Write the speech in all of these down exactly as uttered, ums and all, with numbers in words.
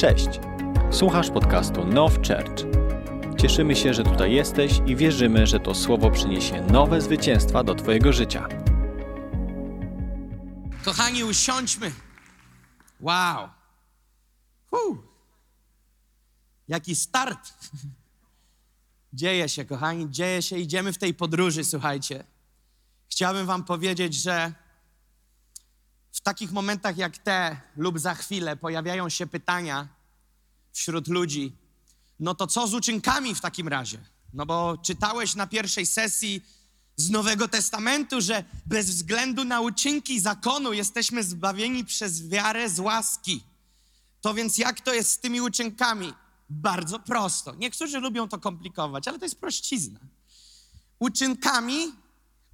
Cześć! Słuchasz podcastu Now Church. Cieszymy się, że tutaj jesteś i wierzymy, że to słowo przyniesie nowe zwycięstwa do Twojego życia. Kochani, usiądźmy. Wow! Uu. Jaki start! Dzieje się, kochani, dzieje się. Idziemy w tej podróży, słuchajcie. Chciałbym wam powiedzieć, że w takich momentach jak te lub za chwilę pojawiają się pytania wśród ludzi, no to co z uczynkami w takim razie? No bo czytałeś na pierwszej sesji z Nowego Testamentu, że bez względu na uczynki zakonu jesteśmy zbawieni przez wiarę z łaski. To więc jak to jest z tymi uczynkami? Bardzo prosto. Niektórzy lubią to komplikować, ale to jest prościzna. Uczynkami,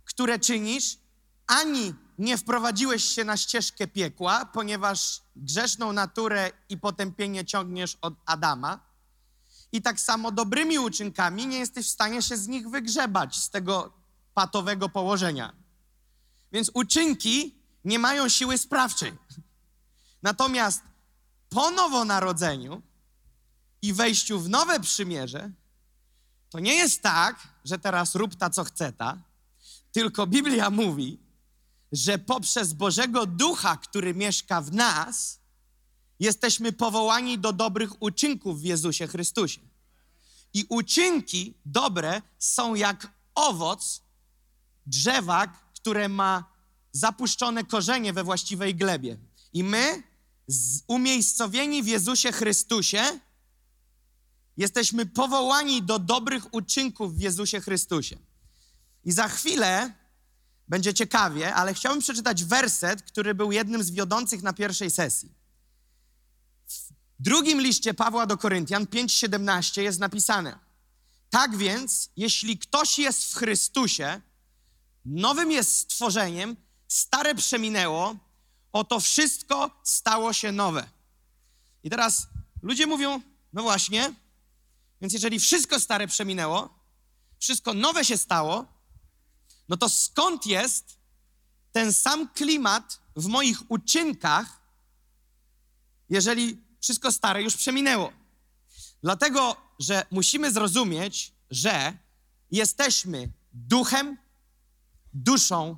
które czynisz, ani nie wprowadziłeś się na ścieżkę piekła, ponieważ grzeszną naturę i potępienie ciągniesz od Adama. I tak samo dobrymi uczynkami nie jesteś w stanie się z nich wygrzebać, z tego patowego położenia. Więc uczynki nie mają siły sprawczej. Natomiast po nowonarodzeniu i wejściu w nowe przymierze, to nie jest tak, że teraz rób ta, co chce ta, tylko Biblia mówi, że poprzez Bożego Ducha, który mieszka w nas, jesteśmy powołani do dobrych uczynków w Jezusie Chrystusie. I uczynki dobre są jak owoc drzewa, które ma zapuszczone korzenie we właściwej glebie. I my, umiejscowieni w Jezusie Chrystusie, jesteśmy powołani do dobrych uczynków w Jezusie Chrystusie. I za chwilę będzie ciekawie, ale chciałbym przeczytać werset, który był jednym z wiodących na pierwszej sesji. W drugim liście Pawła do Koryntian pięć siedemnaście jest napisane: tak więc, jeśli ktoś jest w Chrystusie, nowym jest stworzeniem, stare przeminęło, oto wszystko stało się nowe. I teraz ludzie mówią, no właśnie, więc jeżeli wszystko stare przeminęło, wszystko nowe się stało, no to skąd jest ten sam klimat w moich uczynkach, jeżeli wszystko stare już przeminęło? Dlatego, że musimy zrozumieć, że jesteśmy duchem, duszą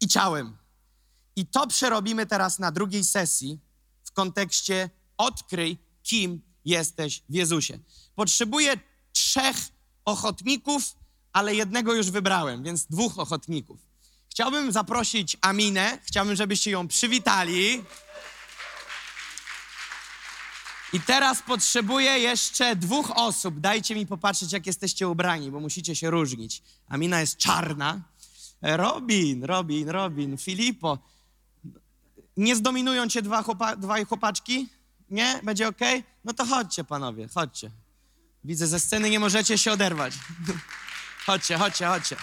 i ciałem. I to przerobimy teraz na drugiej sesji w kontekście odkryj, kim jesteś w Jezusie. Potrzebuję trzech ochotników, ale jednego już wybrałem, więc dwóch ochotników. Chciałbym zaprosić Aminę, chciałbym, żebyście ją przywitali. I teraz potrzebuję jeszcze dwóch osób. Dajcie mi popatrzeć, jak jesteście ubrani, bo musicie się różnić. Amina jest czarna. Robin, Robin, Robin, Filipo. Nie zdominują cię dwa, chłopa- dwa chłopaczki? Nie? Będzie okej? Okay? No to chodźcie, panowie, chodźcie. Widzę, ze sceny nie możecie się oderwać. Chodźcie, chodźcie, chodźcie.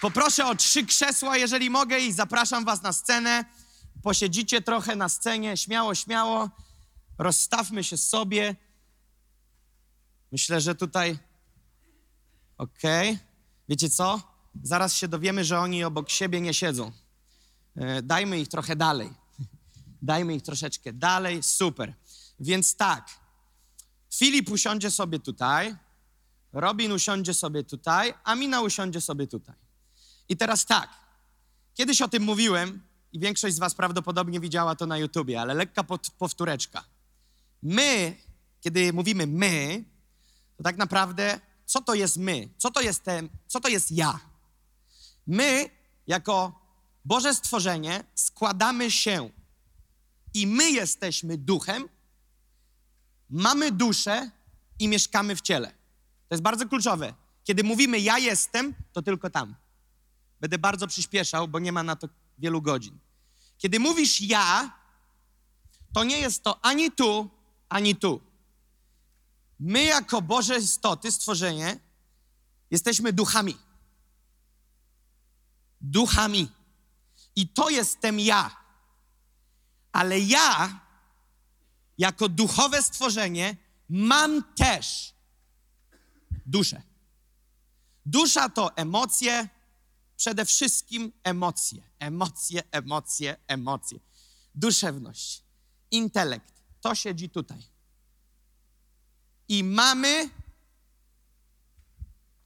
Poproszę o trzy krzesła, jeżeli mogę, i zapraszam was na scenę. Posiedzicie trochę na scenie, śmiało, śmiało. Rozstawmy się sobie. Myślę, że tutaj... Okej. Okay. Wiecie co? Zaraz się dowiemy, że oni obok siebie nie siedzą. E, dajmy ich trochę dalej. Dajmy ich troszeczkę dalej. Super. Więc tak. Filip usiądzie sobie tutaj. Robin usiądzie sobie tutaj, Amina usiądzie sobie tutaj. I teraz tak, kiedyś o tym mówiłem i większość z was prawdopodobnie widziała to na YouTubie, ale lekka pod, powtóreczka. My, kiedy mówimy my, to tak naprawdę co to jest my? Co to jestem? Co to jest ja? My, jako Boże stworzenie, składamy się i my jesteśmy duchem, mamy duszę i mieszkamy w ciele. To jest bardzo kluczowe. Kiedy mówimy ja jestem, to tylko tam. Będę bardzo przyspieszał, bo nie ma na to wielu godzin. Kiedy mówisz ja, to nie jest to ani tu, ani tu. My jako Boże istoty, stworzenie, jesteśmy duchami. Duchami. I to jestem ja. Ale ja, jako duchowe stworzenie, mam też duszę. Dusza to emocje, przede wszystkim emocje, emocje, emocje, emocje. Duszewność, intelekt, To siedzi tutaj. I mamy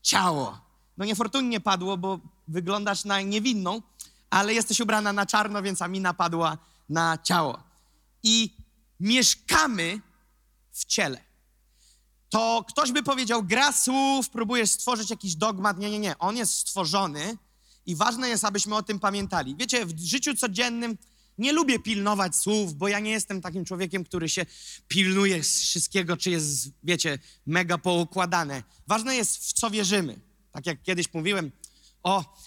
ciało. No niefortunnie padło, bo wyglądasz na niewinną, ale jesteś ubrana na czarno, więc Amina padła na ciało. I mieszkamy w ciele. To ktoś by powiedział, gra słów, próbujesz stworzyć jakiś dogmat. Nie, nie, nie. On jest stworzony i ważne jest, abyśmy o tym pamiętali. Wiecie, w życiu codziennym nie lubię pilnować słów, bo ja nie jestem takim człowiekiem, który się pilnuje z wszystkiego, czy jest, wiecie, mega poukładane. Ważne jest, w co wierzymy. Tak jak kiedyś mówiłem, o,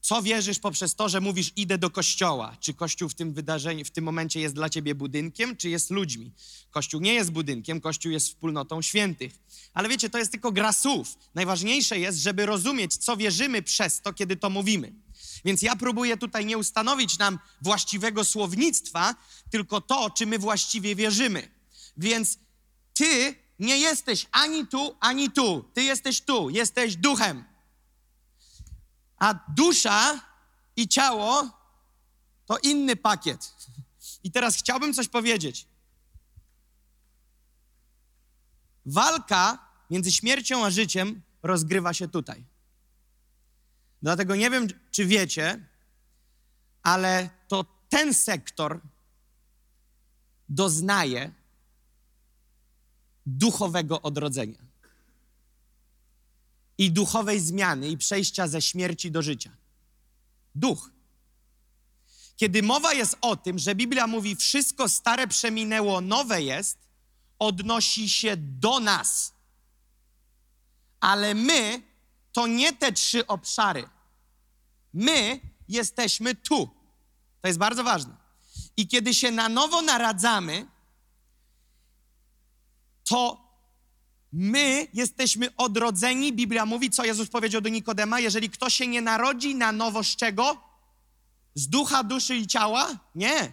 co wierzysz poprzez to, że mówisz, idę do kościoła. Czy kościół w tym wydarzeniu, w tym momencie jest dla ciebie budynkiem, czy jest ludźmi? Kościół nie jest budynkiem, kościół jest wspólnotą świętych. Ale wiecie, to jest tylko gra słów. Najważniejsze jest, żeby rozumieć, co wierzymy przez to, kiedy to mówimy. Więc ja próbuję tutaj nie ustanowić nam właściwego słownictwa, tylko to, czy my właściwie wierzymy. Więc ty nie jesteś ani tu, ani tu. Ty jesteś tu, jesteś duchem. A dusza i ciało to inny pakiet. I teraz chciałbym coś powiedzieć. Walka między śmiercią a życiem rozgrywa się tutaj. Dlatego nie wiem, czy wiecie, ale to ten sektor doznaje duchowego odrodzenia i duchowej zmiany i przejścia ze śmierci do życia. Duch. Kiedy mowa jest o tym, że Biblia mówi, wszystko stare przeminęło, nowe jest, odnosi się do nas. Ale my to nie te trzy obszary. My jesteśmy tu. To jest bardzo ważne. I kiedy się na nowo naradzamy, to my jesteśmy odrodzeni. Biblia mówi, co Jezus powiedział do Nikodema, jeżeli ktoś się nie narodzi na nowo z czego? Z ducha, duszy i ciała? Nie.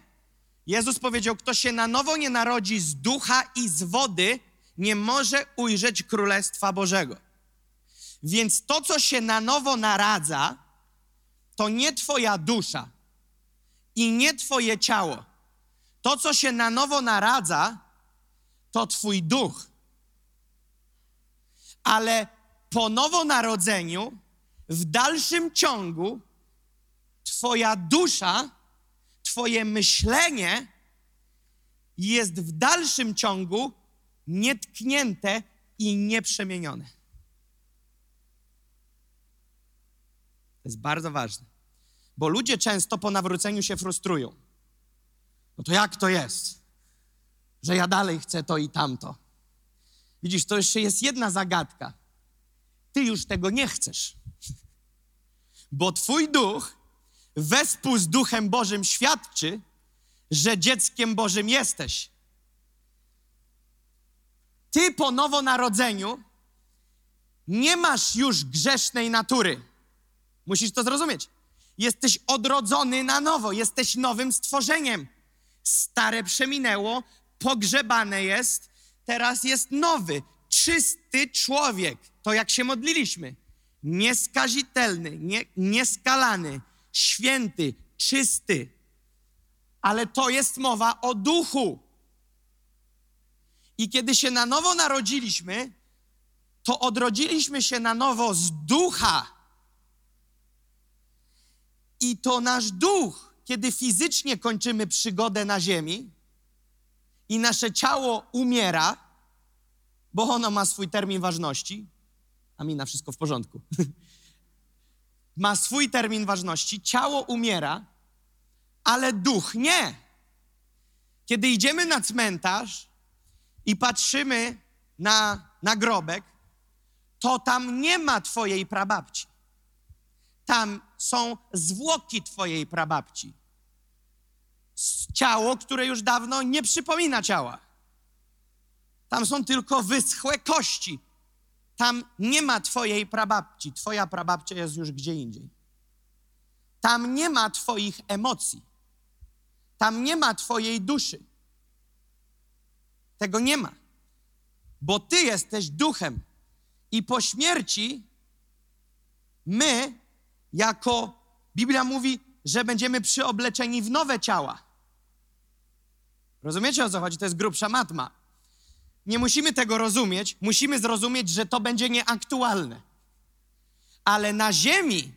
Jezus powiedział, kto się na nowo nie narodzi z ducha i z wody, nie może ujrzeć Królestwa Bożego. Więc to, co się na nowo naradza, to nie twoja dusza i nie twoje ciało. To, co się na nowo naradza, to twój duch. Ale po nowonarodzeniu, w dalszym ciągu, twoja dusza, twoje myślenie jest w dalszym ciągu nietknięte i nieprzemienione. To jest bardzo ważne, bo ludzie często po nawróceniu się frustrują. No to jak to jest, że ja dalej chcę to i tamto? Widzisz, to jeszcze jest jedna zagadka. Ty już tego nie chcesz, bo twój duch wespół z Duchem Bożym świadczy, że dzieckiem Bożym jesteś. Ty po nowonarodzeniu nie masz już grzesznej natury. Musisz to zrozumieć. Jesteś odrodzony na nowo, jesteś nowym stworzeniem. Stare przeminęło, pogrzebane jest, teraz jest nowy, czysty człowiek. To jak się modliliśmy. Nieskazitelny, nie, nieskalany, święty, czysty. Ale to jest mowa o duchu. I kiedy się na nowo narodziliśmy, to odrodziliśmy się na nowo z ducha. I to nasz duch, kiedy fizycznie kończymy przygodę na ziemi i nasze ciało umiera, bo ono ma swój termin ważności, a mi na wszystko w porządku, ma swój termin ważności, ciało umiera, ale duch nie. Kiedy idziemy na cmentarz i patrzymy na nagrobek, to tam nie ma twojej prababci. Tam są zwłoki twojej prababci. Ciało, które już dawno nie przypomina ciała. Tam są tylko wyschłe kości. Tam nie ma twojej prababci. Twoja prababcia jest już gdzie indziej. Tam nie ma twoich emocji. Tam nie ma twojej duszy. Tego nie ma. Bo ty jesteś duchem. I po śmierci my... Jako Biblia mówi, że będziemy przyobleczeni w nowe ciała. Rozumiecie, o co chodzi? To jest grubsza matma. Nie musimy tego rozumieć, musimy zrozumieć, że to będzie nieaktualne. Ale na ziemi,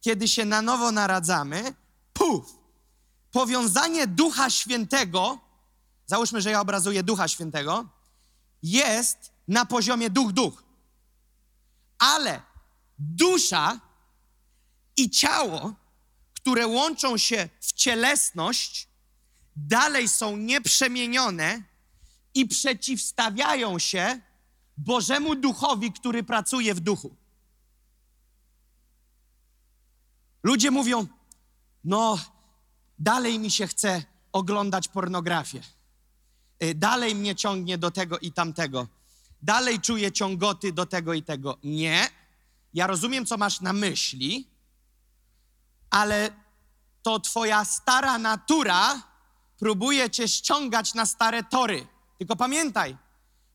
kiedy się na nowo naradzamy, puf, powiązanie Ducha Świętego, załóżmy, że ja obrazuję Ducha Świętego, jest na poziomie duch-duch. Ale dusza i ciało, które łączą się w cielesność, dalej są nieprzemienione i przeciwstawiają się Bożemu Duchowi, który pracuje w duchu. Ludzie mówią, no dalej mi się chce oglądać pornografię. Dalej mnie ciągnie do tego i tamtego. Dalej czuję ciągoty do tego i tego. Nie. Ja rozumiem, co masz na myśli, ale to twoja stara natura próbuje cię ściągać na stare tory. Tylko pamiętaj,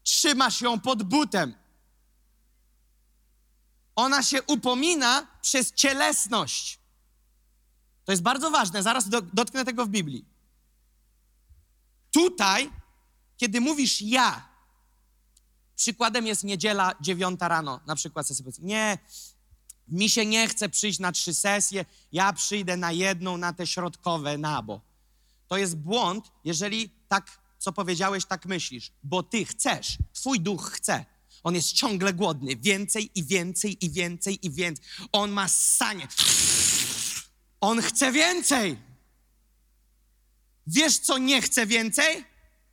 trzymasz ją pod butem. Ona się upomina przez cielesność. To jest bardzo ważne, zaraz do, dotknę tego w Biblii. Tutaj, kiedy mówisz ja, przykładem jest niedziela, dziewiąta rano, na przykład sesja. Nie, mi się nie chce przyjść na trzy sesje, ja przyjdę na jedną, na te środkowe, na bo. To jest błąd, jeżeli tak, co powiedziałeś, tak myślisz, bo ty chcesz, twój duch chce. On jest ciągle głodny, więcej i więcej i więcej i więcej. On ma ssanie. On chce więcej. Wiesz, co nie chce więcej?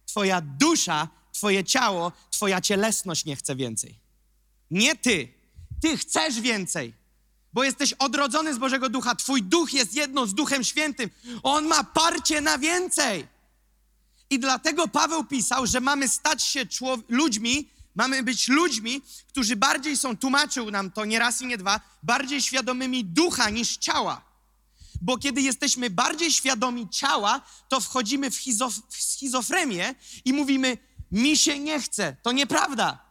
Twoja dusza, twoje ciało, twoja cielesność nie chce więcej. Nie ty. Ty chcesz więcej, bo jesteś odrodzony z Bożego Ducha. Twój duch jest jedno z Duchem Świętym. On ma parcie na więcej. I dlatego Paweł pisał, że mamy stać się człowie- ludźmi, mamy być ludźmi, którzy bardziej są, tłumaczył nam to nie raz i nie dwa, bardziej świadomymi ducha niż ciała. Bo kiedy jesteśmy bardziej świadomi ciała, to wchodzimy w, schizof- w schizofrenię i mówimy, mi się nie chce. To nieprawda.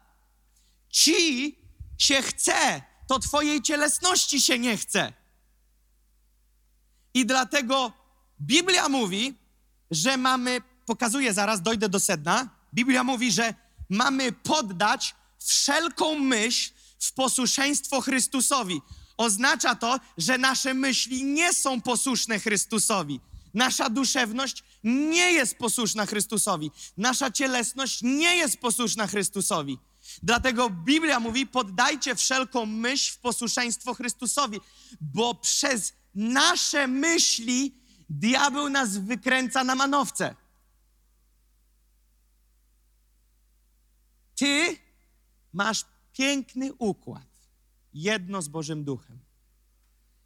Ci się chce, to twojej cielesności się nie chce. I dlatego Biblia mówi, że mamy, pokazuję zaraz, dojdę do sedna, Biblia mówi, że mamy poddać wszelką myśl w posłuszeństwo Chrystusowi. Oznacza to, że nasze myśli nie są posłuszne Chrystusowi. Nasza duszewność nie jest posłuszna Chrystusowi. Nasza cielesność nie jest posłuszna Chrystusowi. Dlatego Biblia mówi, poddajcie wszelką myśl w posłuszeństwo Chrystusowi, bo przez nasze myśli diabeł nas wykręca na manowce. Ty masz piękny układ, jedno z Bożym Duchem.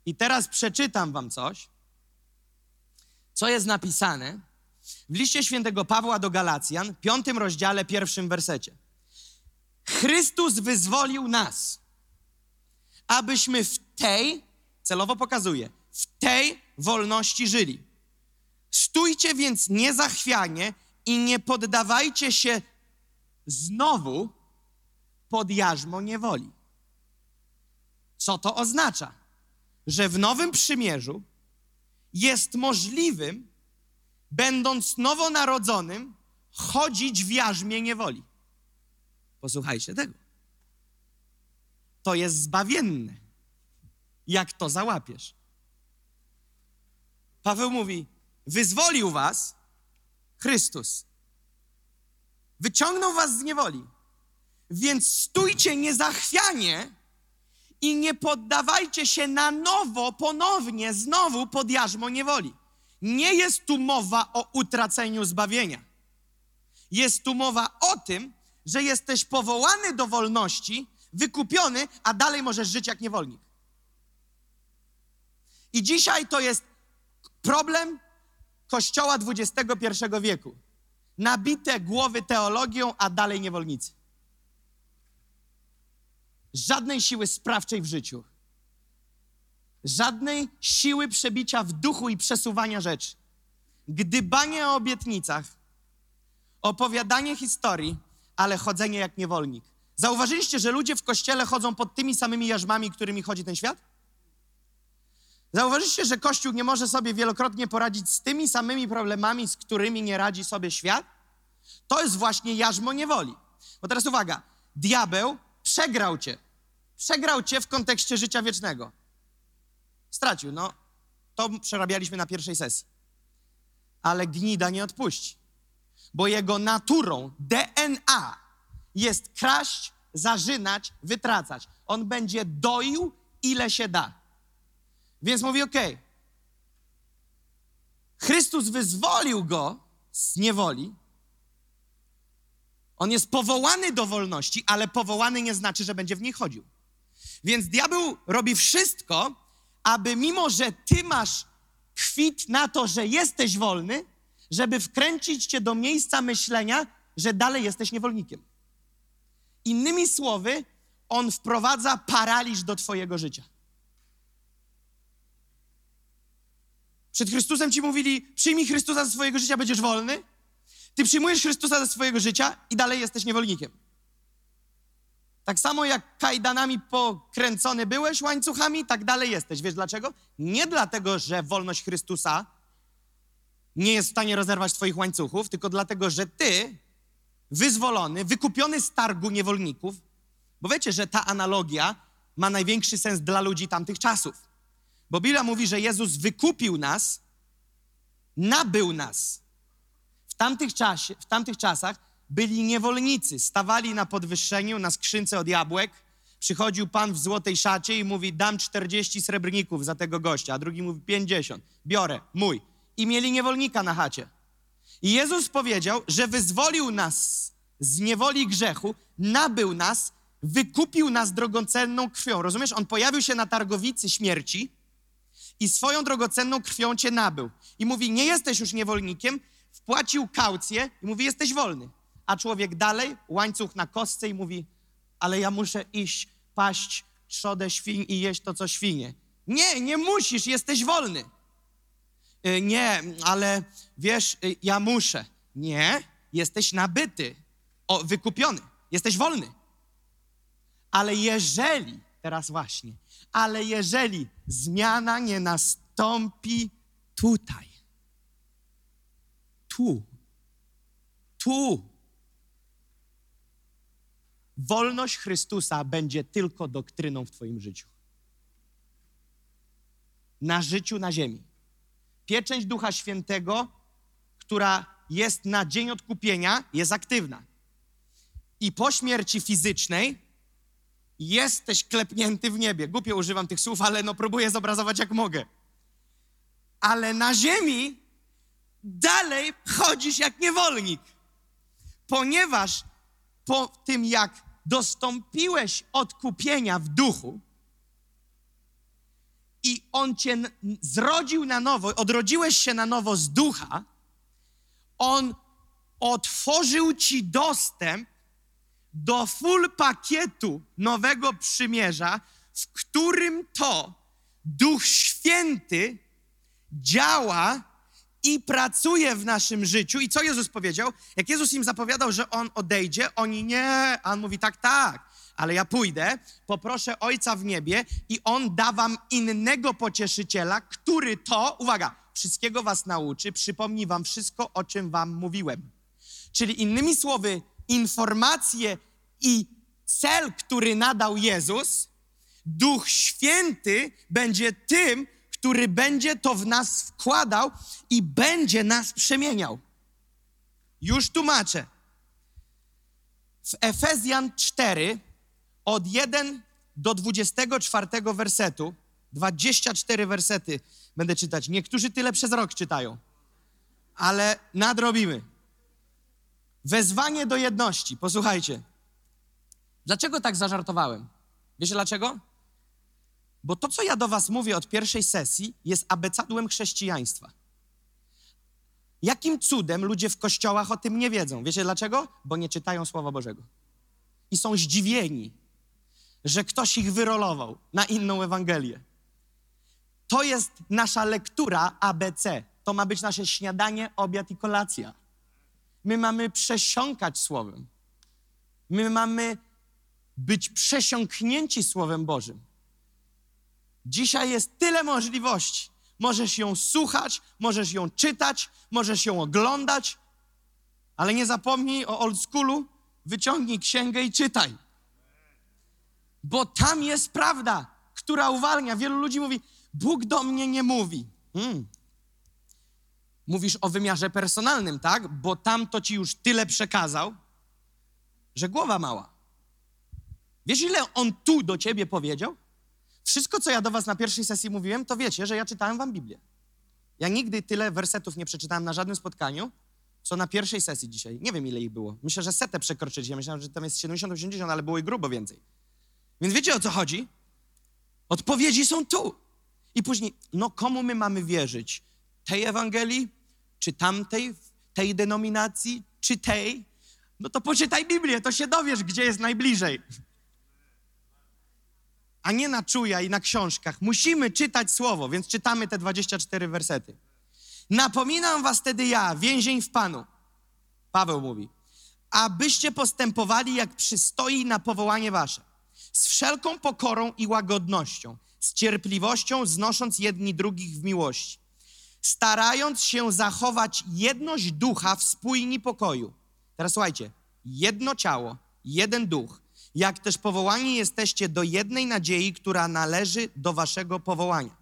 I teraz przeczytam wam coś, co jest napisane w liście świętego Pawła do Galacjan, piątym rozdziale, pierwszym wersecie. Chrystus wyzwolił nas, abyśmy w tej, celowo pokazuje, w tej wolności żyli. Stójcie więc niezachwianie i nie poddawajcie się znowu pod jarzmo niewoli. Co to oznacza? Że w Nowym Przymierzu jest możliwym, będąc nowonarodzonym, chodzić w jarzmie niewoli. Posłuchajcie tego. To jest zbawienne, jak to załapiesz. Paweł mówi, wyzwolił was Chrystus. Wyciągnął was z niewoli. Więc stójcie niezachwianie i nie poddawajcie się na nowo, ponownie, znowu pod jarzmo niewoli. Nie jest tu mowa o utraceniu zbawienia. Jest tu mowa o tym, że jesteś powołany do wolności, wykupiony, a dalej możesz żyć jak niewolnik. I dzisiaj to jest problem Kościoła dwudziestego pierwszego wieku. Nabite głowy teologią, a dalej niewolnicy. Żadnej siły sprawczej w życiu. Żadnej siły przebicia w duchu i przesuwania rzeczy. Gdybanie o obietnicach, opowiadanie historii, ale chodzenie jak niewolnik. Zauważyliście, że ludzie w kościele chodzą pod tymi samymi jarzmami, którymi chodzi ten świat? Zauważyliście, że Kościół nie może sobie wielokrotnie poradzić z tymi samymi problemami, z którymi nie radzi sobie świat? To jest właśnie jarzmo niewoli. Bo teraz uwaga, diabeł przegrał cię. Przegrał cię w kontekście życia wiecznego. Stracił, no. To przerabialiśmy na pierwszej sesji. Ale gnida nie odpuści. Bo jego naturą, D N A, jest kraść, zarzynać, wytracać. On będzie doił, ile się da. Więc mówi, okej, okay, Chrystus wyzwolił go z niewoli. On jest powołany do wolności, ale powołany nie znaczy, że będzie w niej chodził. Więc diabeł robi wszystko, aby mimo, że ty masz kwit na to, że jesteś wolny, żeby wkręcić cię do miejsca myślenia, że dalej jesteś niewolnikiem. Innymi słowy, on wprowadza paraliż do twojego życia. Przed Chrystusem ci mówili, przyjmij Chrystusa ze swojego życia, będziesz wolny. Ty przyjmujesz Chrystusa ze swojego życia i dalej jesteś niewolnikiem. Tak samo jak kajdanami pokręcony byłeś, łańcuchami, tak dalej jesteś. Wiesz dlaczego? Nie dlatego, że wolność Chrystusa nie jest w stanie rozerwać twoich łańcuchów, tylko dlatego, że ty, wyzwolony, wykupiony z targu niewolników, bo wiecie, że ta analogia ma największy sens dla ludzi tamtych czasów. Bo Biblia mówi, że Jezus wykupił nas, nabył nas. W tamtych, czasie, w tamtych czasach byli niewolnicy, stawali na podwyższeniu, na skrzynce od jabłek. Przychodził pan w złotej szacie i mówi, dam czterdzieści srebrników za tego gościa, a drugi mówi pięćdziesiąt, biorę, mój. I mieli niewolnika na chacie. I Jezus powiedział, że wyzwolił nas z niewoli grzechu, nabył nas, wykupił nas drogocenną krwią. Rozumiesz? On pojawił się na targowicy śmierci i swoją drogocenną krwią cię nabył. I mówi, nie jesteś już niewolnikiem, wpłacił kaucję i mówi, jesteś wolny. A człowiek dalej, łańcuch na kostce i mówi, ale ja muszę iść, paść trzodę świń i jeść to, co świnie. Nie, nie musisz, jesteś wolny. Yy, nie, ale wiesz, yy, ja muszę. Nie, jesteś nabyty, o, wykupiony, jesteś wolny. Ale jeżeli, teraz właśnie, ale jeżeli zmiana nie nastąpi tutaj, Tu, tu. Wolność Chrystusa będzie tylko doktryną w twoim życiu. Na życiu, na ziemi. Pieczęć Ducha Świętego, która jest na dzień odkupienia, jest aktywna. I po śmierci fizycznej jesteś klepnięty w niebie. Głupio używam tych słów, ale no próbuję zobrazować jak mogę. Ale na ziemi dalej chodzisz jak niewolnik, ponieważ po tym, jak dostąpiłeś odkupienia w duchu i On cię zrodził na nowo, odrodziłeś się na nowo z ducha, On otworzył ci dostęp do full pakietu nowego przymierza, w którym to Duch Święty działa i pracuje w naszym życiu. I co Jezus powiedział? Jak Jezus im zapowiadał, że On odejdzie, oni nie. A On mówi tak, tak, ale ja pójdę, poproszę Ojca w niebie i On da wam innego pocieszyciela, który to, uwaga, wszystkiego was nauczy, przypomni wam wszystko, o czym wam mówiłem. Czyli innymi słowy, informacje i cel, który nadał Jezus, Duch Święty będzie tym, który będzie to w nas wkładał i będzie nas przemieniał. Już tłumaczę. W Efezjan cztery, od pierwszego do dwudziestego czwartego wersetu, dwadzieścia cztery wersety będę czytać. Niektórzy tyle przez rok czytają, ale nadrobimy. Wezwanie do jedności. Posłuchajcie. Dlaczego tak zażartowałem? Wiecie dlaczego? Bo to, co ja do was mówię od pierwszej sesji, jest abecadłem chrześcijaństwa. Jakim cudem ludzie w kościołach o tym nie wiedzą? Wiecie dlaczego? Bo nie czytają Słowa Bożego. I są zdziwieni, że ktoś ich wyrolował na inną Ewangelię. To jest nasza lektura A B C. To ma być nasze śniadanie, obiad i kolacja. My mamy przesiąkać Słowem. My mamy być przesiąknięci Słowem Bożym. Dzisiaj jest tyle możliwości. Możesz ją słuchać, możesz ją czytać, możesz ją oglądać, ale nie zapomnij o old schoolu, wyciągnij księgę i czytaj. Bo tam jest prawda, która uwalnia. Wielu ludzi mówi, Bóg do mnie nie mówi. Mm. Mówisz o wymiarze personalnym, tak? Bo tam to ci już tyle przekazał, że głowa mała. Wiesz, ile on tu do ciebie powiedział? Wszystko, co ja do was na pierwszej sesji mówiłem, to wiecie, że ja czytałem wam Biblię. Ja nigdy tyle wersetów nie przeczytałem na żadnym spotkaniu, co na pierwszej sesji dzisiaj. Nie wiem, ile ich było. Myślę, że setę przekroczyć. Ja myślałem, że tam jest siedemdziesiąt osiemdziesiąt, ale było i grubo więcej. Więc wiecie, o co chodzi? Odpowiedzi są tu. I później, no komu my mamy wierzyć? Tej Ewangelii? Czy tamtej? Tej denominacji? Czy tej? No to poczytaj Biblię, to się dowiesz, gdzie jest najbliżej. A nie na czuja i na książkach. Musimy czytać Słowo, więc czytamy te dwadzieścia cztery wersety. Napominam was tedy ja, więzień w Panu, Paweł mówi, abyście postępowali jak przystoi na powołanie wasze, z wszelką pokorą i łagodnością, z cierpliwością znosząc jedni drugich w miłości, starając się zachować jedność ducha w spójni pokoju. Teraz słuchajcie, jedno ciało, jeden duch, jak też powołani jesteście do jednej nadziei, która należy do waszego powołania.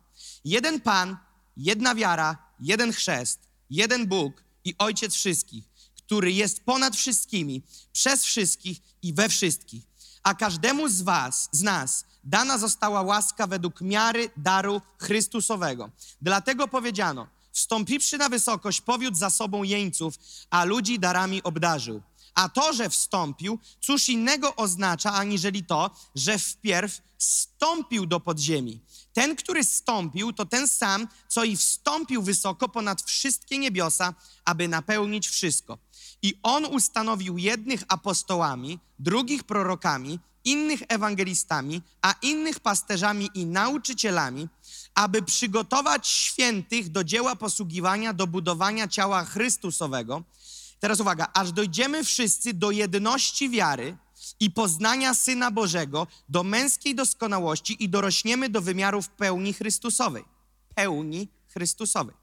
Jeden Pan, jedna wiara, jeden chrzest, jeden Bóg i Ojciec wszystkich, który jest ponad wszystkimi, przez wszystkich i we wszystkich. A każdemu z was, z nas, dana została łaska według miary daru Chrystusowego. Dlatego powiedziano, wstąpiwszy na wysokość, powiódł za sobą jeńców, a ludzi darami obdarzył. A to, że wstąpił, cóż innego oznacza, aniżeli to, że wpierw wstąpił do podziemi. Ten, który wstąpił, to ten sam, co i wstąpił wysoko ponad wszystkie niebiosa, aby napełnić wszystko. I on ustanowił jednych apostołami, drugich prorokami, innych ewangelistami, a innych pasterzami i nauczycielami, aby przygotować świętych do dzieła posługiwania, do budowania ciała Chrystusowego. Teraz uwaga, aż dojdziemy wszyscy do jedności wiary i poznania Syna Bożego, do męskiej doskonałości i dorośniemy do wymiarów pełni Chrystusowej. Pełni Chrystusowej.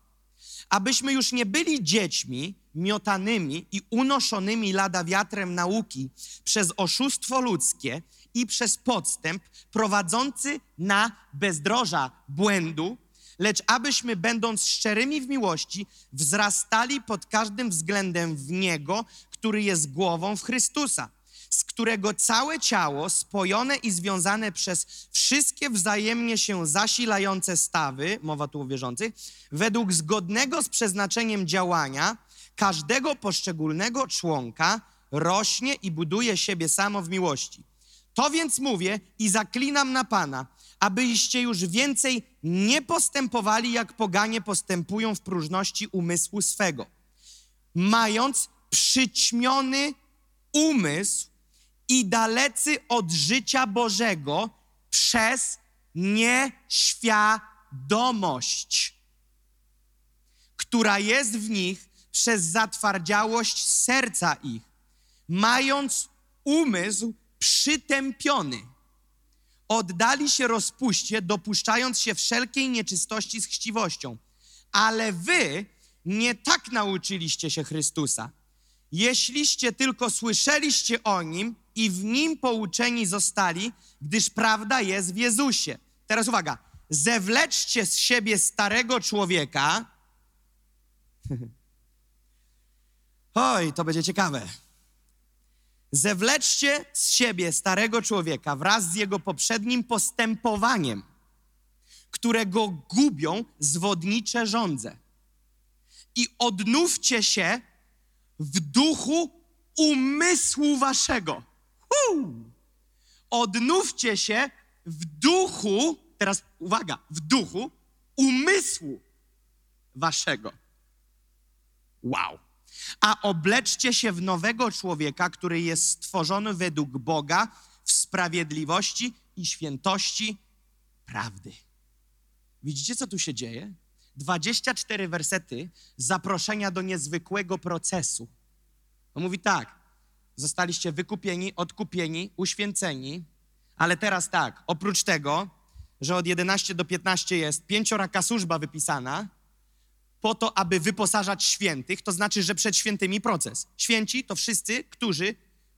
Abyśmy już nie byli dziećmi miotanymi i unoszonymi lada wiatrem nauki przez oszustwo ludzkie i przez podstęp prowadzący na bezdroża błędu, lecz abyśmy, będąc szczerymi w miłości, wzrastali pod każdym względem w Niego, który jest głową w Chrystusa, z którego całe ciało, spojone i związane przez wszystkie wzajemnie się zasilające stawy, mowa tu o wierzących, według zgodnego z przeznaczeniem działania każdego poszczególnego członka rośnie i buduje siebie samo w miłości. To więc mówię i zaklinam na Pana, abyście już więcej nie postępowali, jak poganie postępują w próżności umysłu swego, mając przyćmiony umysł i dalecy od życia Bożego przez nieświadomość, która jest w nich przez zatwardziałość serca ich, mając umysł przytępiony. Oddali się rozpuście, dopuszczając się wszelkiej nieczystości z chciwością. Ale wy nie tak nauczyliście się Chrystusa. Jeśliście tylko słyszeliście o Nim i w Nim pouczeni zostali, gdyż prawda jest w Jezusie. Teraz uwaga. Zewleczcie z siebie starego człowieka. Oj, to będzie ciekawe. Zewleczcie z siebie starego człowieka wraz z jego poprzednim postępowaniem, którego gubią zwodnicze żądze. I odnówcie się w duchu umysłu waszego. Uu! Odnówcie się w duchu, teraz uwaga, w duchu umysłu waszego. Wow. A obleczcie się w nowego człowieka, który jest stworzony według Boga w sprawiedliwości i świętości prawdy. Widzicie, co tu się dzieje? dwadzieścia cztery wersety zaproszenia do niezwykłego procesu. On mówi tak, zostaliście wykupieni, odkupieni, uświęceni, ale teraz tak, oprócz tego że od jedenastego do piętnastego jest pięcioraka służba wypisana po to, aby wyposażać świętych, to znaczy, że przed świętymi proces. Święci to wszyscy, którzy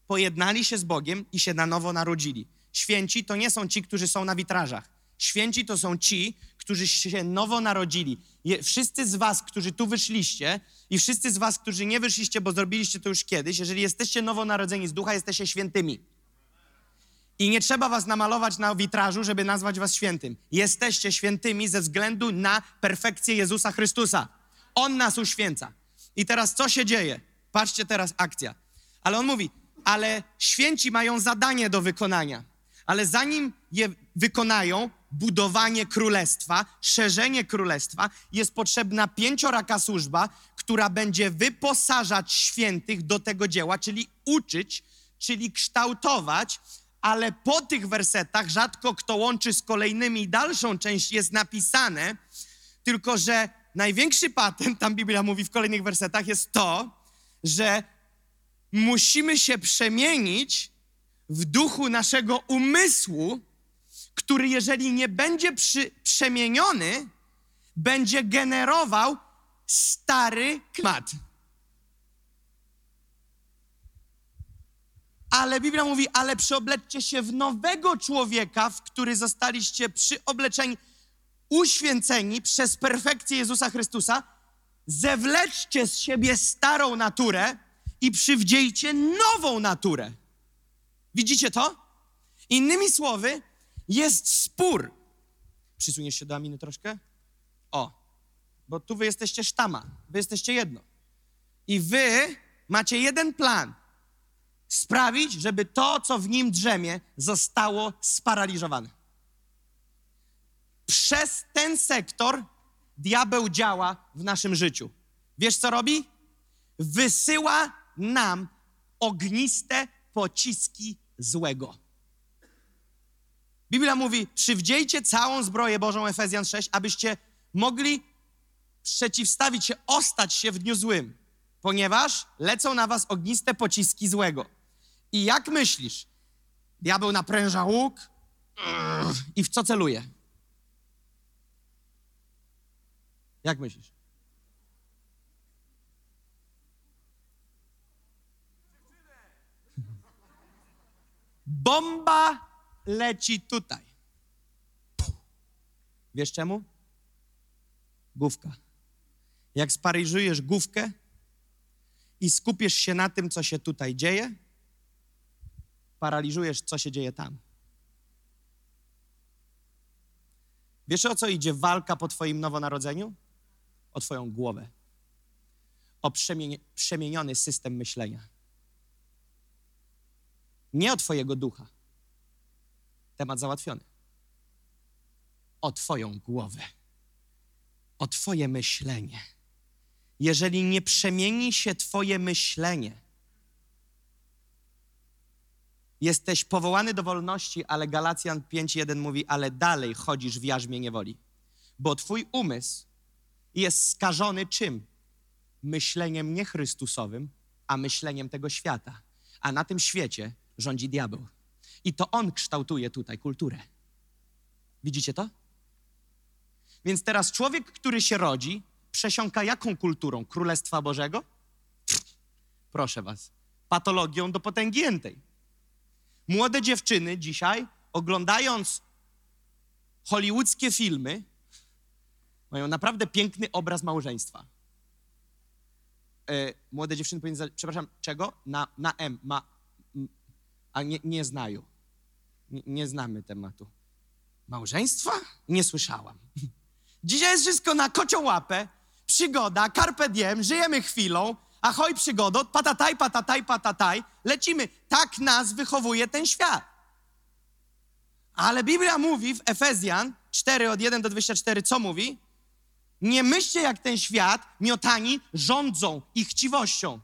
pojednali się z Bogiem i się na nowo narodzili. Święci to nie są ci, którzy są na witrażach. Święci to są ci, którzy się nowo narodzili. Je, wszyscy z was, którzy tu wyszliście i wszyscy z was, którzy nie wyszliście, bo zrobiliście to już kiedyś, jeżeli jesteście nowonarodzeni z ducha, jesteście świętymi. I nie trzeba was namalować na witrażu, żeby nazwać was świętym. Jesteście świętymi ze względu na perfekcję Jezusa Chrystusa. On nas uświęca. I teraz co się dzieje? Patrzcie teraz, akcja. Ale on mówi, ale święci mają zadanie do wykonania. Ale zanim je wykonają, budowanie królestwa, szerzenie królestwa, jest potrzebna pięcioraka służba, która będzie wyposażać świętych do tego dzieła, czyli uczyć, czyli kształtować, ale po tych wersetach rzadko kto łączy z kolejnymi, dalszą część jest napisane, tylko że największy patent, tam Biblia mówi w kolejnych wersetach, jest to, że musimy się przemienić w duchu naszego umysłu, który jeżeli nie będzie przy, przemieniony, będzie generował stary klimat. Ale Biblia mówi, ale przyobleczcie się w nowego człowieka, w który zostaliście przyobleczeni, uświęceni przez perfekcję Jezusa Chrystusa. Zewleczcie z siebie starą naturę i przywdziejcie nową naturę. Widzicie to? Innymi słowy, jest spór. Przysuniesz się do Aminy troszkę? O, bo tu wy jesteście sztama, wy jesteście jedno. I wy macie jeden plan. Sprawić, żeby to, co w nim drzemie, zostało sparaliżowane. Przez ten sektor diabeł działa w naszym życiu. Wiesz, co robi? Wysyła nam ogniste pociski złego. Biblia mówi, przywdziejcie całą zbroję Bożą, Efezjan sześć, abyście mogli przeciwstawić się, ostać się w dniu złym, ponieważ lecą na was ogniste pociski złego. I jak myślisz? Diabeł napręża łuk i w co celuje? Jak myślisz? Bomba leci tutaj. Puh. Wiesz czemu? Główka. Jak sparyżujesz główkę i skupisz się na tym, co się tutaj dzieje, paraliżujesz, co się dzieje tam. Wiesz, o co idzie walka po twoim nowonarodzeniu? O twoją głowę. O przemien- przemieniony system myślenia. Nie o twojego ducha. Temat załatwiony. O twoją głowę. O twoje myślenie. Jeżeli nie przemieni się twoje myślenie, jesteś powołany do wolności, ale Galacjan pięć jeden mówi, ale dalej chodzisz w jarzmie niewoli. Bo twój umysł jest skażony czym? Myśleniem nie Chrystusowym, a myśleniem tego świata. A na tym świecie rządzi diabeł. I to on kształtuje tutaj kulturę. Widzicie to? Więc teraz człowiek, który się rodzi, przesiąka jaką kulturą? Królestwa Bożego? Pff, proszę was, patologią do potęgiętej. Młode dziewczyny dzisiaj, oglądając hollywoodzkie filmy, mają naprawdę piękny obraz małżeństwa. Yy, młode dziewczyny powinny, przepraszam, czego? Na, na M, ma, m, a nie, nie znają. Nie, nie znamy tematu. Małżeństwa? Nie słyszałam. Dzisiaj jest wszystko na kocią łapę. Przygoda, carpe diem, żyjemy chwilą, ahoj przygodo, patataj, patataj, patataj, lecimy. Tak nas wychowuje ten świat. Ale Biblia mówi w Efezjan cztery, od pierwszego do dwudziestego czwartego, co mówi? Nie myślcie jak ten świat, miotani rządzą i chciwością.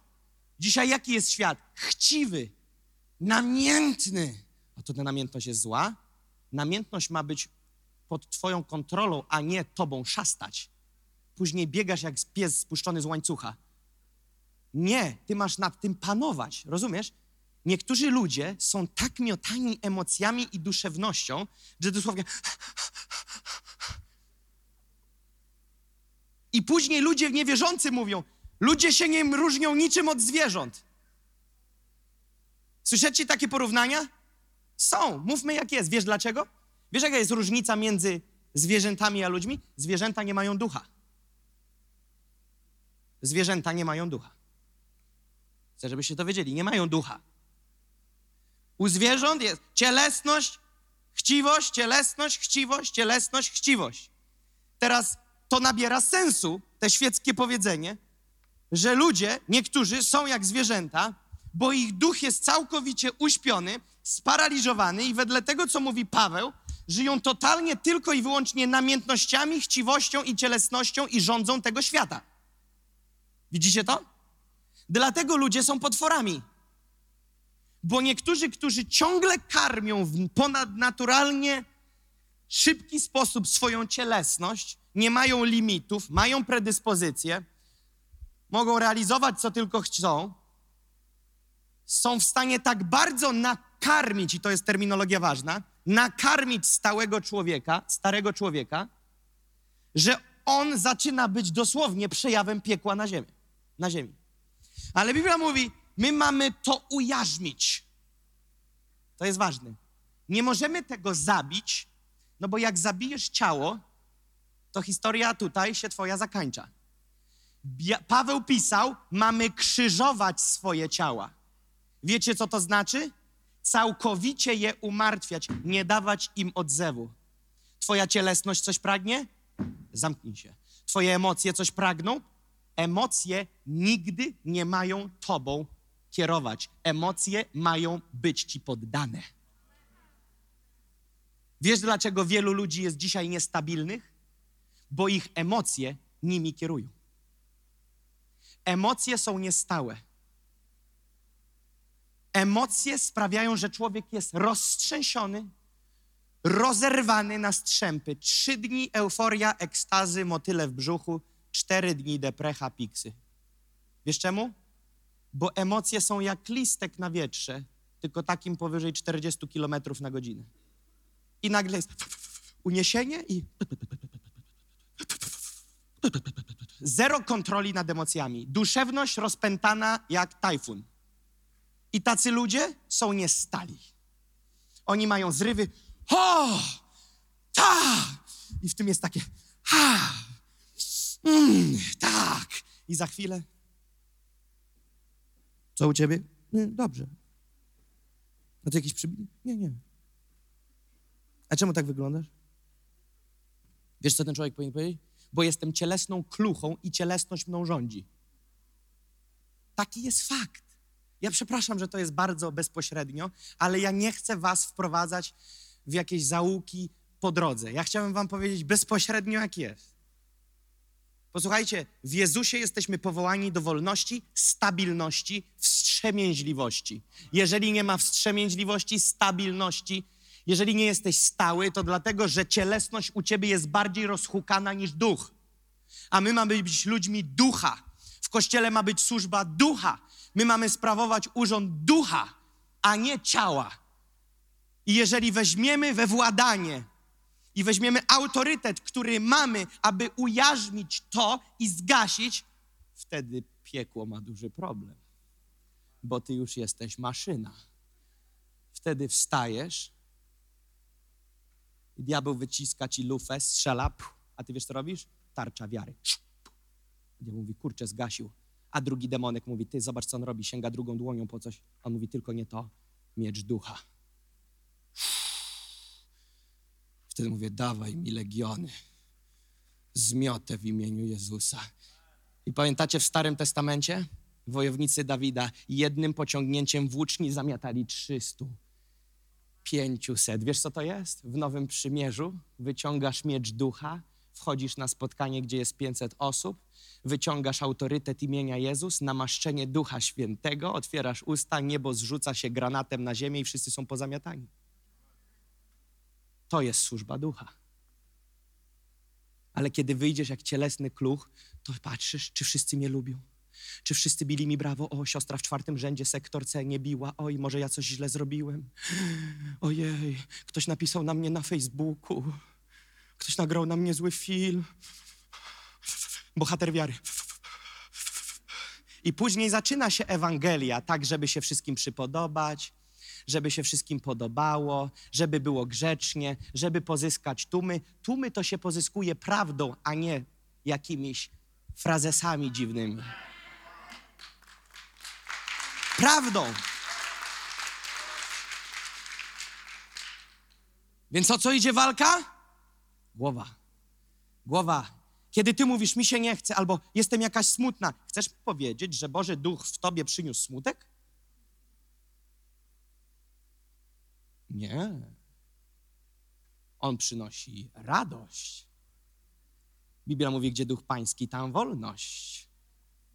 Dzisiaj jaki jest świat? Chciwy, namiętny. A to ta namiętność jest zła? Namiętność ma być pod twoją kontrolą, a nie tobą szastać. Później biegasz jak pies spuszczony z łańcucha. Nie, ty masz nad tym panować, rozumiesz? Niektórzy ludzie są tak miotani emocjami i duszewnością, że dosłownie I później ludzie niewierzący mówią, ludzie się nie różnią niczym od zwierząt. Słyszycie takie porównania? Są. Mówmy, jak jest. Wiesz dlaczego? Wiesz, jaka jest różnica między zwierzętami a ludźmi? Zwierzęta nie mają ducha. Zwierzęta nie mają ducha. Chcę, żebyście to wiedzieli. Nie mają ducha. U zwierząt jest cielesność, chciwość, cielesność, chciwość, cielesność, chciwość. Teraz to nabiera sensu, te świeckie powiedzenie, że ludzie, niektórzy są jak zwierzęta, bo ich duch jest całkowicie uśpiony, sparaliżowany i wedle tego, co mówi Paweł, żyją totalnie tylko i wyłącznie namiętnościami, chciwością i cielesnością i rządzą tego świata. Widzicie to? Dlatego ludzie są potworami. Bo niektórzy, którzy ciągle karmią w ponadnaturalnie szybki sposób swoją cielesność, nie mają limitów, mają predyspozycje, mogą realizować, co tylko chcą, są w stanie tak bardzo nakarmić, i to jest terminologia ważna, nakarmić stałego człowieka, starego człowieka, że on zaczyna być dosłownie przejawem piekła na ziemi. Na ziemi. Ale Biblia mówi, my mamy to ujarzmić. To jest ważne. Nie możemy tego zabić, no bo jak zabijesz ciało, to historia tutaj się twoja zakańcza. Paweł pisał, mamy krzyżować swoje ciała. Wiecie, co to znaczy? Całkowicie je umartwiać, nie dawać im odzewu. Twoja cielesność coś pragnie? Zamknij się. Twoje emocje coś pragną? Emocje nigdy nie mają tobą kierować. Emocje mają być ci poddane. Wiesz, dlaczego wielu ludzi jest dzisiaj niestabilnych? Bo ich emocje nimi kierują. Emocje są niestałe. Emocje sprawiają, że człowiek jest roztrzęsiony, rozerwany na strzępy. Trzy dni euforia, ekstazy, motyle w brzuchu, cztery dni deprecha, piksy. Wiesz czemu? Bo emocje są jak listek na wietrze, tylko takim powyżej czterdzieści kilometrów na godzinę. I nagle jest uniesienie i zero kontroli nad emocjami. Duszewność rozpętana jak tajfun. I tacy ludzie są niestali. Oni mają zrywy ho, ta, i w tym jest takie ha, mm, tak. I za chwilę co u ciebie? Dobrze. A ty jakiś przybili? Nie, nie. A czemu tak wyglądasz? Wiesz, co ten człowiek powinien powiedzieć? Bo jestem cielesną kluchą i cielesność mną rządzi. Taki jest fakt. Ja przepraszam, że to jest bardzo bezpośrednio, ale ja nie chcę was wprowadzać w jakieś zaułki po drodze. Ja chciałem wam powiedzieć bezpośrednio, jak jest. Posłuchajcie, w Jezusie jesteśmy powołani do wolności, stabilności, wstrzemięźliwości. Jeżeli nie ma wstrzemięźliwości, stabilności, jeżeli nie jesteś stały, to dlatego, że cielesność u ciebie jest bardziej rozhukana niż duch. A my mamy być ludźmi ducha. W Kościele ma być służba ducha. My mamy sprawować urząd ducha, a nie ciała. I jeżeli weźmiemy we władanie i weźmiemy autorytet, który mamy, aby ujarzmić to i zgasić, wtedy piekło ma duży problem, bo ty już jesteś maszyna. Wtedy wstajesz i diabeł wyciska ci lufę, strzela, puh, a ty wiesz, co robisz? Tarcza wiary. Diabeł mówi, kurczę, zgasił. A drugi demonek mówi, ty zobacz, co on robi, sięga drugą dłonią po coś. On mówi, tylko nie to, miecz ducha. Wtedy mówię, dawaj mi legiony, zmiotę w imieniu Jezusa. I pamiętacie w Starym Testamencie? Wojownicy Dawida jednym pociągnięciem włóczni zamiatali trzystu, pięciuset. Wiesz, co to jest? W Nowym Przymierzu wyciągasz miecz ducha, wchodzisz na spotkanie, gdzie jest pięćset osób, wyciągasz autorytet imienia Jezus, namaszczenie Ducha Świętego, otwierasz usta, niebo zrzuca się granatem na ziemię i wszyscy są pozamiatani. To jest służba ducha. Ale kiedy wyjdziesz jak cielesny kluch, to patrzysz, czy wszyscy mnie lubią. Czy wszyscy bili mi brawo? O, siostra w czwartym rzędzie, sektor C nie biła. Oj, może ja coś źle zrobiłem. Ojej, ktoś napisał na mnie na Facebooku. Ktoś nagrał na mnie zły film. bohater wiary. I później zaczyna się Ewangelia, tak żeby się wszystkim przypodobać, żeby się wszystkim podobało, żeby było grzecznie, żeby pozyskać tumy. Tumy to się pozyskuje prawdą, a nie jakimiś frazesami dziwnymi. Prawdą. Więc o co idzie walka? Głowa. Głowa. Kiedy ty mówisz, mi się nie chce, albo jestem jakaś smutna, chcesz mi powiedzieć, że Boży Duch w tobie przyniósł smutek? Nie. On przynosi radość. Biblia mówi, gdzie Duch Pański, tam wolność.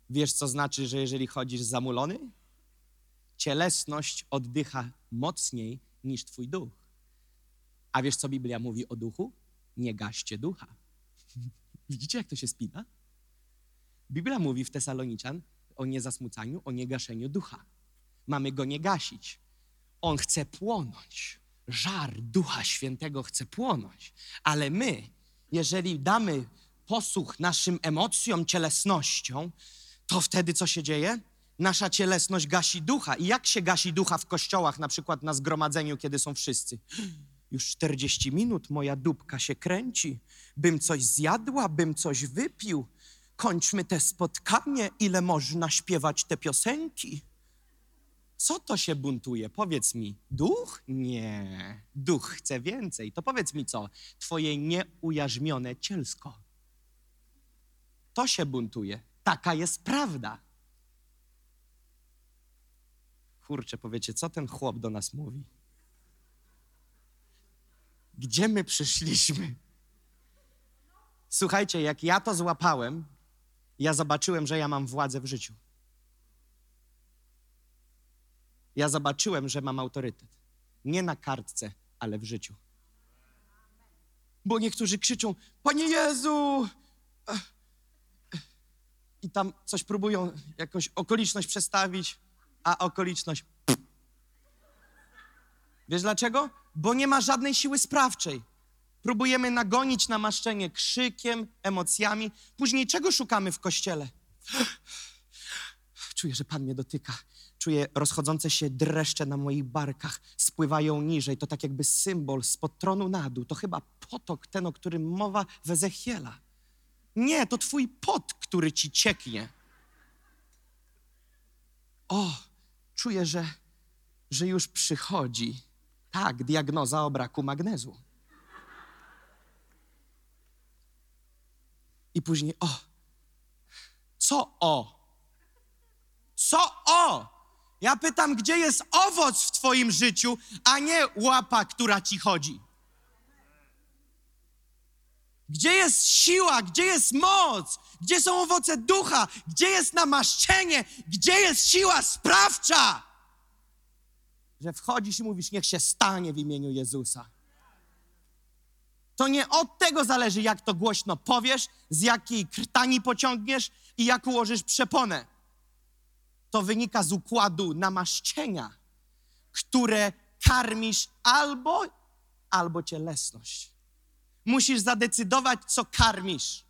Wiesz, co znaczy, że jeżeli chodzisz zamulony? Cielesność oddycha mocniej niż twój duch. A wiesz, co Biblia mówi o duchu? Nie gaście ducha. Widzicie, jak to się spina? Biblia mówi w Tesaloniczan o niezasmucaniu, o niegaszeniu ducha. Mamy go nie gasić. On chce płonąć. Żar Ducha Świętego chce płonąć. Ale my, jeżeli damy posłuch naszym emocjom, cielesnością, to wtedy co się dzieje? Nasza cielesność gasi ducha. I jak się gasi ducha w kościołach, na przykład na zgromadzeniu, kiedy są wszyscy? Już czterdzieści minut moja dupka się kręci. Bym coś zjadła, bym coś wypił. Kończmy te spotkanie, ile można śpiewać te piosenki. Co to się buntuje? Powiedz mi, duch? Nie, duch chce więcej. To powiedz mi co? Twoje nieujarzmione cielsko. To się buntuje. Taka jest prawda. Kurczę, powiecie, co ten chłop do nas mówi? Gdzie my przyszliśmy? Słuchajcie, jak ja to złapałem, ja zobaczyłem, że ja mam władzę w życiu. Ja zobaczyłem, że mam autorytet. Nie na kartce, ale w życiu. Bo niektórzy krzyczą, Panie Jezu! I tam coś próbują, jakąś okoliczność przestawić, a okoliczność... Wiesz dlaczego? Bo nie ma żadnej siły sprawczej. Próbujemy nagonić namaszczenie krzykiem, emocjami. Później czego szukamy w kościele? Czuję, że Pan mnie dotyka. Czuję rozchodzące się dreszcze na moich barkach. Spływają niżej. To tak jakby symbol spod tronu na dół. To chyba potok ten, o którym mowa w Ezechiela. Nie, to twój pot, który ci cieknie. O, czuję, że, że już przychodzi. Tak, diagnoza o braku magnezu. I później o. Co o? Co o? Ja pytam, gdzie jest owoc w twoim życiu, a nie łapa, która ci chodzi. Gdzie jest siła? Gdzie jest moc? Gdzie są owoce ducha? Gdzie jest namaszczenie? Gdzie jest siła sprawcza? Że wchodzisz i mówisz, niech się stanie w imieniu Jezusa. To nie od tego zależy, jak to głośno powiesz, z jakiej krtani pociągniesz i jak ułożysz przeponę. To wynika z układu namaszczenia, które karmisz albo, albo cielesność. Musisz zadecydować, co karmisz.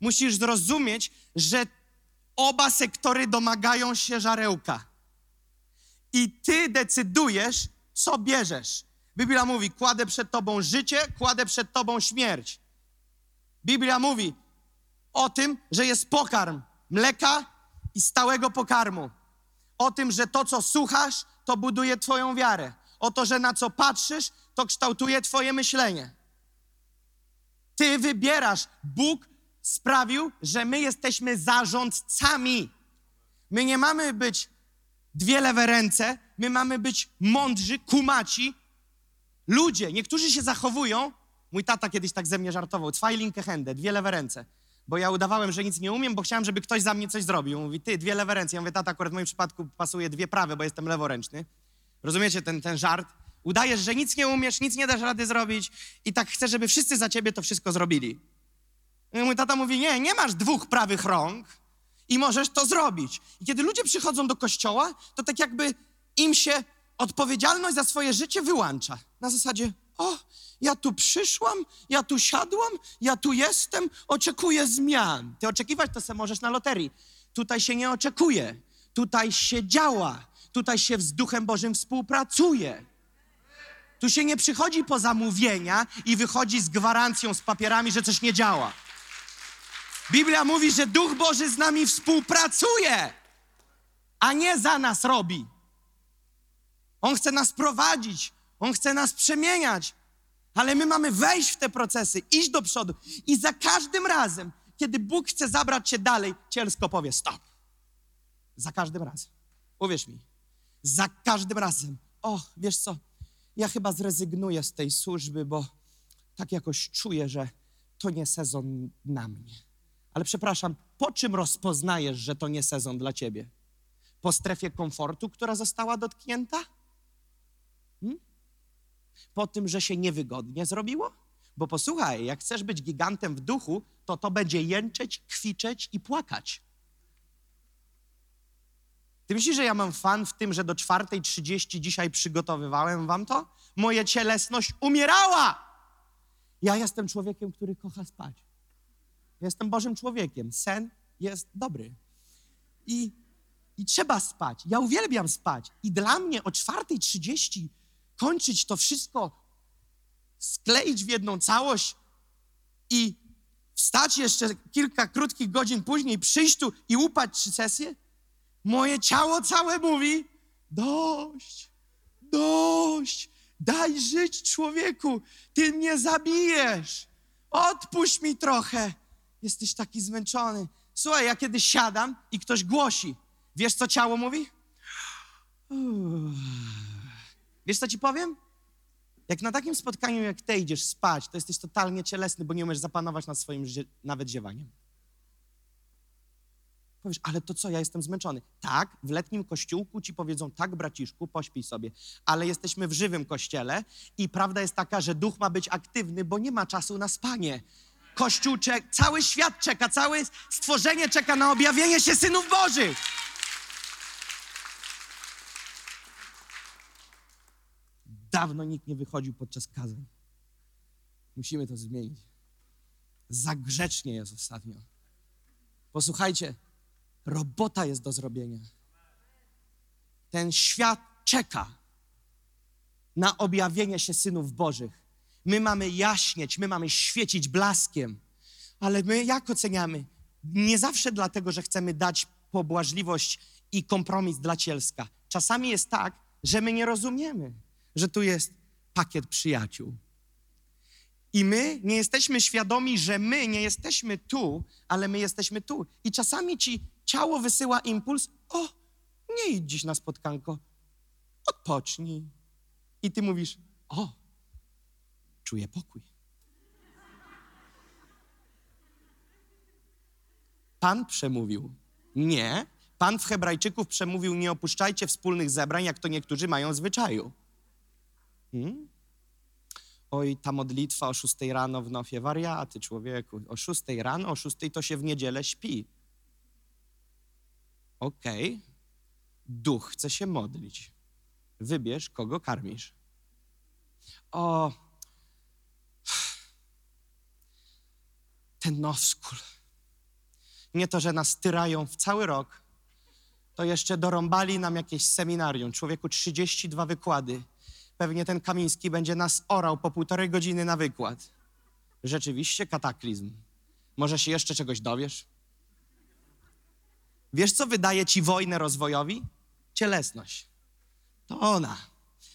Musisz zrozumieć, że oba sektory domagają się żarełka. I ty decydujesz, co bierzesz. Biblia mówi, kładę przed tobą życie, kładę przed tobą śmierć. Biblia mówi o tym, że jest pokarm mleka i stałego pokarmu. O tym, że to, co słuchasz, to buduje twoją wiarę. O to, że na co patrzysz, to kształtuje twoje myślenie. Ty wybierasz. Bóg sprawił, że my jesteśmy zarządcami. My nie mamy być dwie lewe ręce, my mamy być mądrzy, kumaci. Ludzie, niektórzy się zachowują, mój tata kiedyś tak ze mnie żartował, zwei linke Hände, dwie lewe ręce, bo ja udawałem, że nic nie umiem, bo chciałem, żeby ktoś za mnie coś zrobił. Mówi, ty, dwie lewe ręce. Ja mówię, tata, akurat w moim przypadku pasuje dwie prawe, bo jestem leworęczny. Rozumiecie ten, ten żart? Udajesz, że nic nie umiesz, nic nie dasz rady zrobić i tak chcesz, żeby wszyscy za ciebie to wszystko zrobili. I mój tata mówi, nie, nie masz dwóch prawych rąk i możesz to zrobić. I kiedy ludzie przychodzą do kościoła, to tak jakby im się odpowiedzialność za swoje życie wyłącza. Na zasadzie, O, ja tu przyszłam, ja tu siadłam, ja tu jestem, oczekuję zmian. Ty oczekiwać to se możesz na loterii. Tutaj się nie oczekuje, tutaj się działa, tutaj się z Duchem Bożym współpracuje. Tu się nie przychodzi po zamówienia i wychodzi z gwarancją, z papierami, że coś nie działa. Biblia mówi, że Duch Boży z nami współpracuje, a nie za nas robi. On chce nas prowadzić, On chce nas przemieniać, ale my mamy wejść w te procesy, iść do przodu i za każdym razem, kiedy Bóg chce zabrać cię dalej, cielsko powie stop. Za każdym razem. Uwierz mi, za każdym razem. O, wiesz co, ja chyba zrezygnuję z tej służby, bo tak jakoś czuję, że to nie sezon na mnie. Ale przepraszam, po czym rozpoznajesz, że to nie sezon dla ciebie? Po strefie komfortu, która została dotknięta? Hmm? Po tym, że się niewygodnie zrobiło? Bo posłuchaj, jak chcesz być gigantem w duchu, to to będzie jęczeć, kwiczeć i płakać. Ty myślisz, że ja mam fan w tym, że do czwartej trzydzieści dzisiaj przygotowywałem wam to? Moja cielesność umierała! Ja jestem człowiekiem, który kocha spać. Jestem Bożym człowiekiem. Sen jest dobry. I, i trzeba spać. Ja uwielbiam spać. I dla mnie o czwartej trzydzieści kończyć to wszystko, skleić w jedną całość i wstać jeszcze kilka krótkich godzin później, przyjść tu i upaść trzy sesje? Moje ciało całe mówi, dość, dość, daj żyć człowieku, ty mnie zabijesz, odpuść mi trochę, jesteś taki zmęczony. Słuchaj, ja kiedy siadam i ktoś głosi, wiesz co ciało mówi? Uff. Wiesz co ci powiem? Jak na takim spotkaniu jak ty idziesz spać, to jesteś totalnie cielesny, bo nie umiesz zapanować nad swoim zie- nawet ziewaniem. Powiesz, ale to co, ja jestem zmęczony. Tak, w letnim kościółku ci powiedzą, tak braciszku, pośpij sobie, ale jesteśmy w żywym kościele i prawda jest taka, że duch ma być aktywny, bo nie ma czasu na spanie. Kościół czeka, cały świat czeka, całe stworzenie czeka na objawienie się synów Bożych. Dawno nikt nie wychodził podczas kazań. Musimy to zmienić. Za grzecznie jest ostatnio. Posłuchajcie, robota jest do zrobienia. Ten świat czeka na objawienie się synów Bożych. My mamy jaśnieć, my mamy świecić blaskiem, ale my jak oceniamy? Nie zawsze dlatego, że chcemy dać pobłażliwość i kompromis dla cielska. Czasami jest tak, że my nie rozumiemy, że tu jest pakiet przyjaciół. I my nie jesteśmy świadomi, że my nie jesteśmy tu, ale my jesteśmy tu. I czasami ci ciało wysyła impuls, o, nie idź dziś na spotkanko, odpocznij. I ty mówisz, o, czuję pokój. Pan przemówił, nie. Pan w Hebrajczyków przemówił, nie opuszczajcie wspólnych zebrań, jak to niektórzy mają zwyczaju. Hmm? Oj, ta modlitwa o szóstej rano w nofie, wariaty, człowieku. O szóstej rano, o szóstej to się w niedzielę śpi. Okej, okay. Duch chce się modlić. Wybierz, kogo karmisz. O, ten nowskul. Nie to, że nas tyrają w cały rok, to jeszcze dorąbali nam jakieś seminarium. Człowieku, trzydzieści dwa wykłady. Pewnie ten Kamiński będzie nas orał po półtorej godziny na wykład. Rzeczywiście kataklizm. Może się jeszcze czegoś dowiesz? Wiesz, co wydaje ci wojnę rozwojowi? Cielesność. To ona.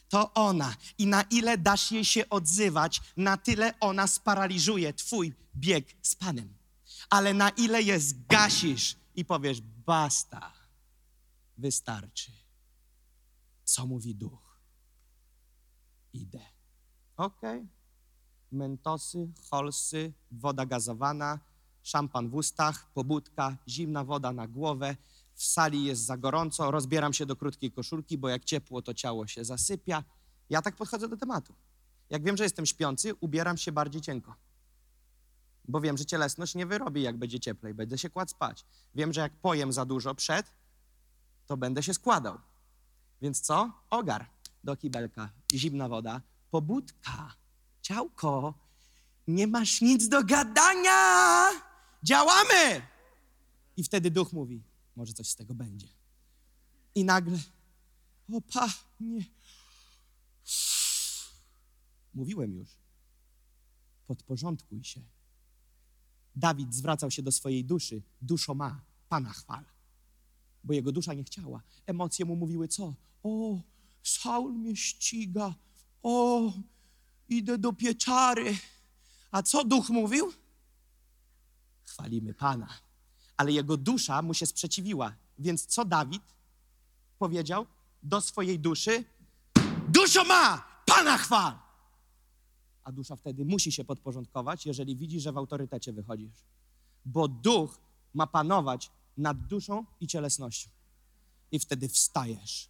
To ona. I na ile dasz jej się odzywać, na tyle ona sparaliżuje twój bieg z Panem. Ale na ile je zgasisz i powiesz, basta, wystarczy. Co mówi Duch? Idę. Okej. Okay. Mentosy, holsy, woda gazowana, szampan w ustach, pobudka, zimna woda na głowę, w sali jest za gorąco, rozbieram się do krótkiej koszulki, bo jak ciepło, to ciało się zasypia. Ja tak podchodzę do tematu. Jak wiem, że jestem śpiący, ubieram się bardziej cienko. Bo wiem, że cielesność nie wyrobi, jak będzie cieplej. Będę się kładł spać. Wiem, że jak pojem za dużo przed, to będę się składał. Więc co? Ogar. Do kibelka, zimna woda, pobudka, Ciałko, nie masz nic do gadania, działamy! I wtedy duch mówi, może coś z tego będzie. I nagle, o Panie, mówiłem już, podporządkuj się. Dawid zwracał się do swojej duszy, duszo ma, Pana chwal. Bo jego dusza nie chciała. Emocje mu mówiły co? O, Saul mnie ściga, o, idę do pieczary. A co duch mówił? Chwalimy Pana. Ale jego dusza mu się sprzeciwiła. Więc co Dawid powiedział do swojej duszy? Duszo ma, Pana chwal! A dusza wtedy musi się podporządkować, jeżeli widzi, że w autorytecie wychodzisz. Bo duch ma panować nad duszą i cielesnością. I wtedy wstajesz.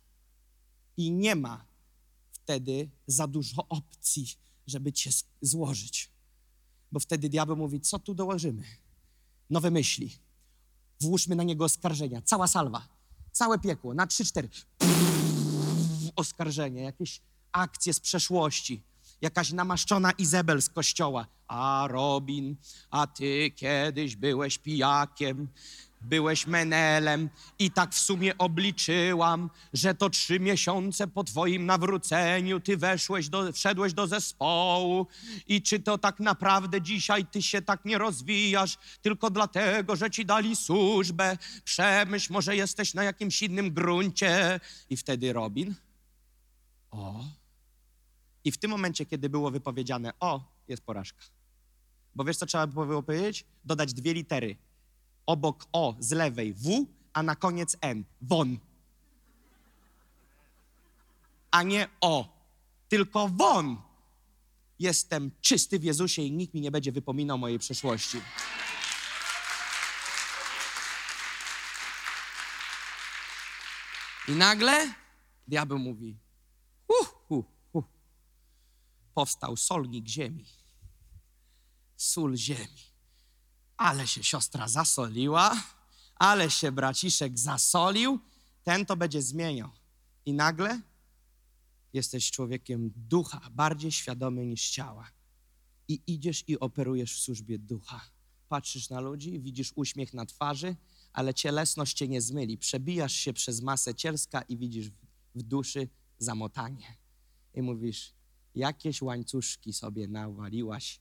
I nie ma wtedy za dużo opcji, żeby cię złożyć. Bo wtedy diabeł mówi, co tu dołożymy? Nowe myśli. Włóżmy na niego oskarżenia. Cała salwa. Całe piekło. Na trzy, cztery. Oskarżenie. Jakieś akcje z przeszłości. Jakaś namaszczona Izabel z kościoła. A Robin, a ty kiedyś byłeś pijakiem, byłeś menelem i tak w sumie obliczyłam, że to trzy miesiące po twoim nawróceniu ty weszłeś do, wszedłeś do zespołu i czy to tak naprawdę dzisiaj ty się tak nie rozwijasz tylko dlatego, że ci dali służbę, przemyśl, może jesteś na jakimś innym gruncie. I wtedy Robin, o. I w tym momencie, kiedy było wypowiedziane o, jest porażka. Bo wiesz, co trzeba było powiedzieć? Dodać dwie litery. Obok O z lewej W, a na koniec N. Won. A nie O, tylko won. Jestem czysty w Jezusie i nikt mi nie będzie wypominał mojej przeszłości. I nagle diabeł mówi, uh, uh, uh. Powstał solnik ziemi. Sól ziemi. Ale się siostra zasoliła, ale się braciszek zasolił, ten to będzie zmieniał. I nagle jesteś człowiekiem ducha, bardziej świadomy niż ciała. I idziesz i operujesz w służbie ducha. Patrzysz na ludzi, widzisz uśmiech na twarzy, ale cielesność cię nie zmyli. Przebijasz się przez masę cielska i widzisz w duszy zamotanie. I mówisz, jakieś łańcuszki sobie nawaliłaś.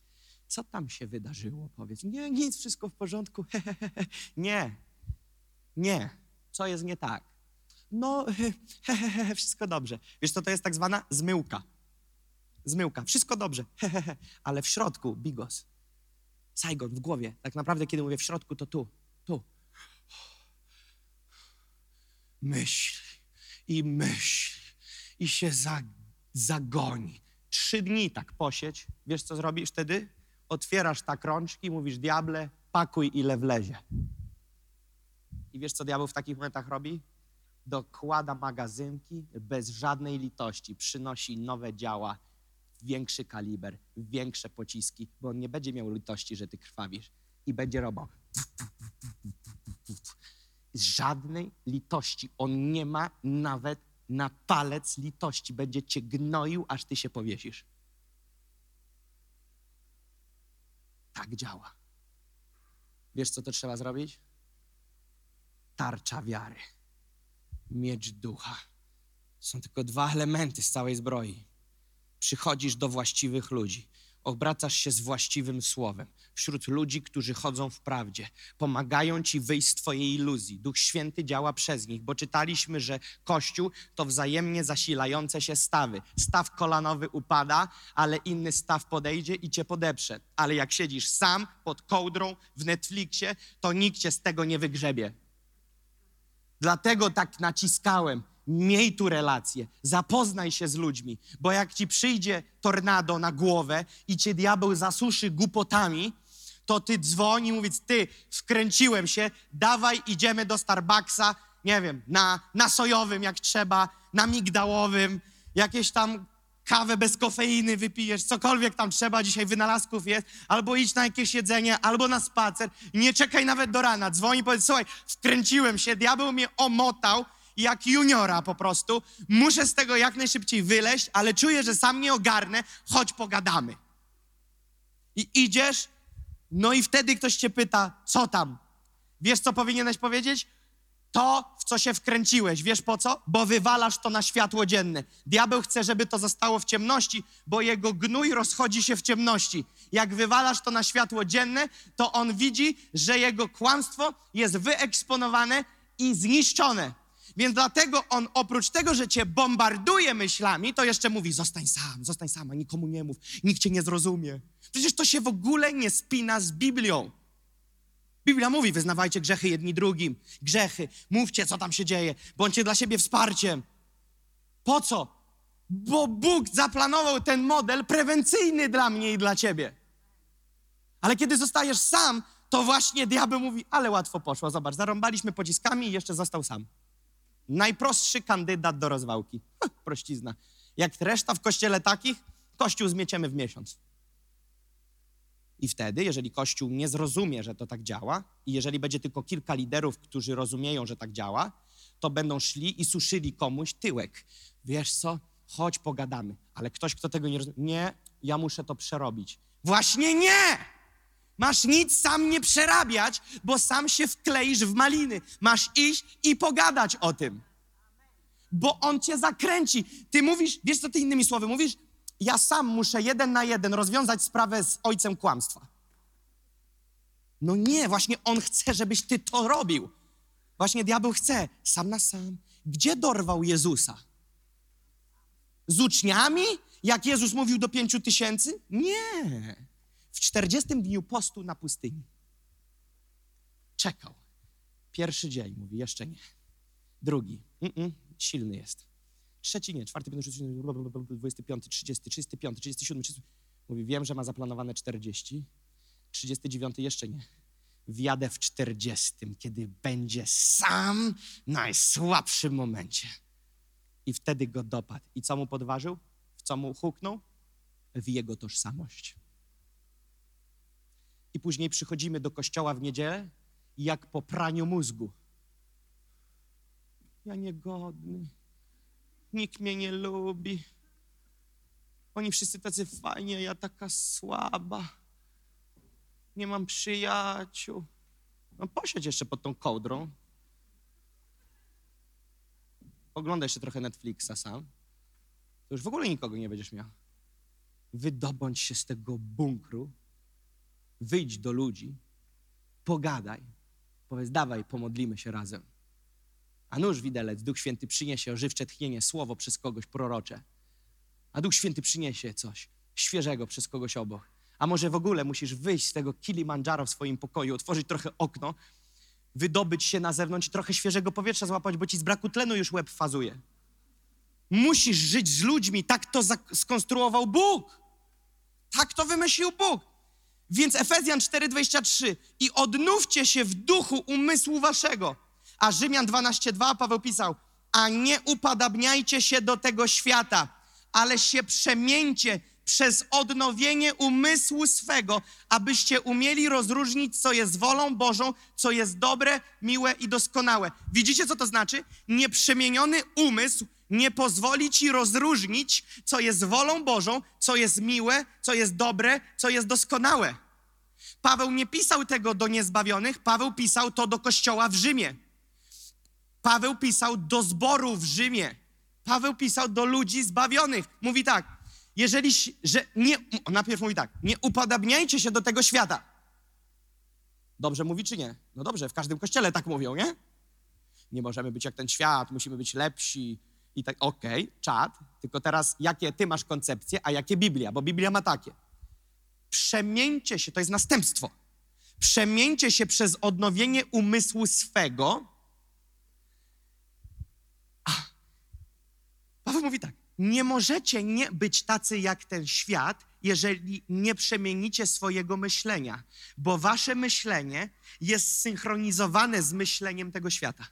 Co tam się wydarzyło? Powiedz, nie, nic, wszystko w porządku. nie, nie, co jest nie tak? No, wszystko dobrze. Wiesz co, to jest tak zwana zmyłka. Zmyłka, wszystko dobrze, ale w środku, bigos, Saigon w głowie. Tak naprawdę, kiedy mówię w środku, to tu, tu. Myśl i myśl i się za, zagoni. Trzy dni tak posiedź. Wiesz, co zrobisz wtedy? Otwierasz tak rączki i mówisz, diable, pakuj ile wlezie. I wiesz, co diabeł w takich momentach robi? Dokłada magazynki bez żadnej litości. Przynosi nowe działa, większy kaliber, większe pociski, bo on nie będzie miał litości, że ty krwawisz. I będzie robił. Żadnej litości. On nie ma nawet na palec litości. Będzie cię gnoił, aż ty się powiesisz. Tak działa. Wiesz, co to trzeba zrobić? Tarcza wiary. Miecz ducha. Są tylko dwa elementy z całej zbroi. Przychodzisz do właściwych ludzi. Obracasz się z właściwym słowem. Wśród ludzi, którzy chodzą w prawdzie. Pomagają ci wyjść z twojej iluzji. Duch Święty działa przez nich, bo czytaliśmy, że Kościół to wzajemnie zasilające się stawy. Staw kolanowy upada, ale inny staw podejdzie i cię podeprze. Ale jak siedzisz sam pod kołdrą w Netflixie, to nikt cię z tego nie wygrzebie. Dlatego tak naciskałem. Miej tu relacje, zapoznaj się z ludźmi, bo jak ci przyjdzie tornado na głowę i cię diabeł zasuszy głupotami, to ty dzwoni i mówisz, ty, wkręciłem się, dawaj, idziemy do Starbucksa, nie wiem, na, na sojowym jak trzeba, na migdałowym, jakieś tam kawę bez kofeiny wypijesz, cokolwiek tam trzeba, dzisiaj wynalazków jest, albo idź na jakieś jedzenie, albo na spacer, nie czekaj nawet do rana, dzwoni i powiedz, słuchaj, wkręciłem się, diabeł mnie omotał, jak juniora po prostu, muszę z tego jak najszybciej wyleść, ale czuję, że sam nie ogarnę, choć pogadamy. I idziesz, no i wtedy ktoś cię pyta, co tam? Wiesz, co powinieneś powiedzieć? To, w co się wkręciłeś. Wiesz po co? Bo wywalasz to na światło dzienne. Diabeł chce, żeby to zostało w ciemności, bo jego gnój rozchodzi się w ciemności. Jak wywalasz to na światło dzienne, to on widzi, że jego kłamstwo jest wyeksponowane i zniszczone. Więc dlatego on oprócz tego, że cię bombarduje myślami, to jeszcze mówi, zostań sam, zostań sama, nikomu nie mów, nikt cię nie zrozumie. Przecież to się w ogóle nie spina z Biblią. Biblia mówi, wyznawajcie grzechy jedni drugim, grzechy, mówcie, co tam się dzieje, bądźcie dla siebie wsparciem. Po co? Bo Bóg zaplanował ten model prewencyjny dla mnie i dla ciebie. Ale kiedy zostajesz sam, to właśnie diabeł mówi, ale łatwo poszło, zobacz, zarąbaliśmy pociskami i jeszcze został sam. Najprostszy kandydat do rozwałki. Ha, prościzna. Jak reszta w kościele takich, kościół zmieciemy w miesiąc. I wtedy, jeżeli Kościół nie zrozumie, że to tak działa i jeżeli będzie tylko kilka liderów, którzy rozumieją, że tak działa, to będą szli i suszyli komuś tyłek. Wiesz co? Chodź, pogadamy. Ale ktoś, kto tego nie rozumie, nie, ja muszę to przerobić. Właśnie nie! Masz nic sam nie przerabiać, bo sam się wkleisz w maliny. Masz iść i pogadać o tym. Bo on cię zakręci. Ty mówisz, wiesz co ty innymi słowy mówisz? Ja sam muszę jeden na jeden rozwiązać sprawę z ojcem kłamstwa. No nie, właśnie on chce, żebyś ty to robił. Właśnie diabeł chce, sam na sam. Gdzie dorwał Jezusa? Z uczniami? Jak Jezus mówił do pięciu tysięcy? Nie. W czterdziestym dniu postu na pustyni. Czekał. Pierwszy dzień, mówi, jeszcze nie. Drugi, Mm-mm, silny jest. Trzeci nie, czwarty, piąty, szósty, dwudziesty piąty, trzydziesty, trzydziesty piąty, trzydziesty siódmy, trzydziesty... Mówi, wiem, że ma zaplanowane czterdzieści. Trzydziesty dziewiąty jeszcze nie. Wjadę w czterdziestym, kiedy będzie sam najsłabszym momencie. I wtedy go dopadł. I co mu podważył? W co mu huknął? W jego tożsamość. I później przychodzimy do kościoła w niedzielę i jak po praniu mózgu. Ja niegodny. Nikt mnie nie lubi. Oni wszyscy tacy fajni, a ja taka słaba. Nie mam przyjaciół. No posiedź jeszcze pod tą kołdrą. Oglądaj jeszcze trochę Netflixa sam. To już w ogóle nikogo nie będziesz miał. Wydobądź się z tego bunkru. Wyjdź do ludzi. Pogadaj. Powiedz, dawaj, pomodlimy się razem. A nuż widelec, Duch Święty przyniesie ożywcze tchnienie, słowo przez kogoś prorocze. A Duch Święty przyniesie coś świeżego przez kogoś obok. A może w ogóle musisz wyjść z tego Kilimandżaro w swoim pokoju, otworzyć trochę okno, wydobyć się na zewnątrz i trochę świeżego powietrza złapać, bo ci z braku tlenu już łeb fazuje. Musisz żyć z ludźmi, tak to skonstruował Bóg. Tak to wymyślił Bóg. Więc Efezjan cztery dwadzieścia trzy. I odnówcie się w duchu umysłu waszego. A Rzymian dwanaście dwa Paweł pisał, a nie upadabniajcie się do tego świata, ale się przemieńcie przez odnowienie umysłu swego, abyście umieli rozróżnić, co jest wolą Bożą, co jest dobre, miłe i doskonałe. Widzicie, co to znaczy? Nieprzemieniony umysł nie pozwoli ci rozróżnić, co jest wolą Bożą, co jest miłe, co jest dobre, co jest doskonałe. Paweł nie pisał tego do niezbawionych, Paweł pisał to do kościoła w Rzymie. Paweł pisał do zboru w Rzymie. Paweł pisał do ludzi zbawionych. Mówi tak, jeżeli, że nie, najpierw mówi tak, nie upodabniajcie się do tego świata. Dobrze mówi czy nie? No dobrze, w każdym kościele tak mówią, nie? Nie możemy być jak ten świat, musimy być lepsi i tak, okej, okay, czad. Tylko teraz jakie ty masz koncepcje, a jakie Biblia, bo Biblia ma takie. Przemieńcie się, to jest następstwo. Przemieńcie się przez odnowienie umysłu swego. Paweł mówi tak, nie możecie nie być tacy jak ten świat, jeżeli nie przemienicie swojego myślenia, bo wasze myślenie jest synchronizowane z myśleniem tego świata.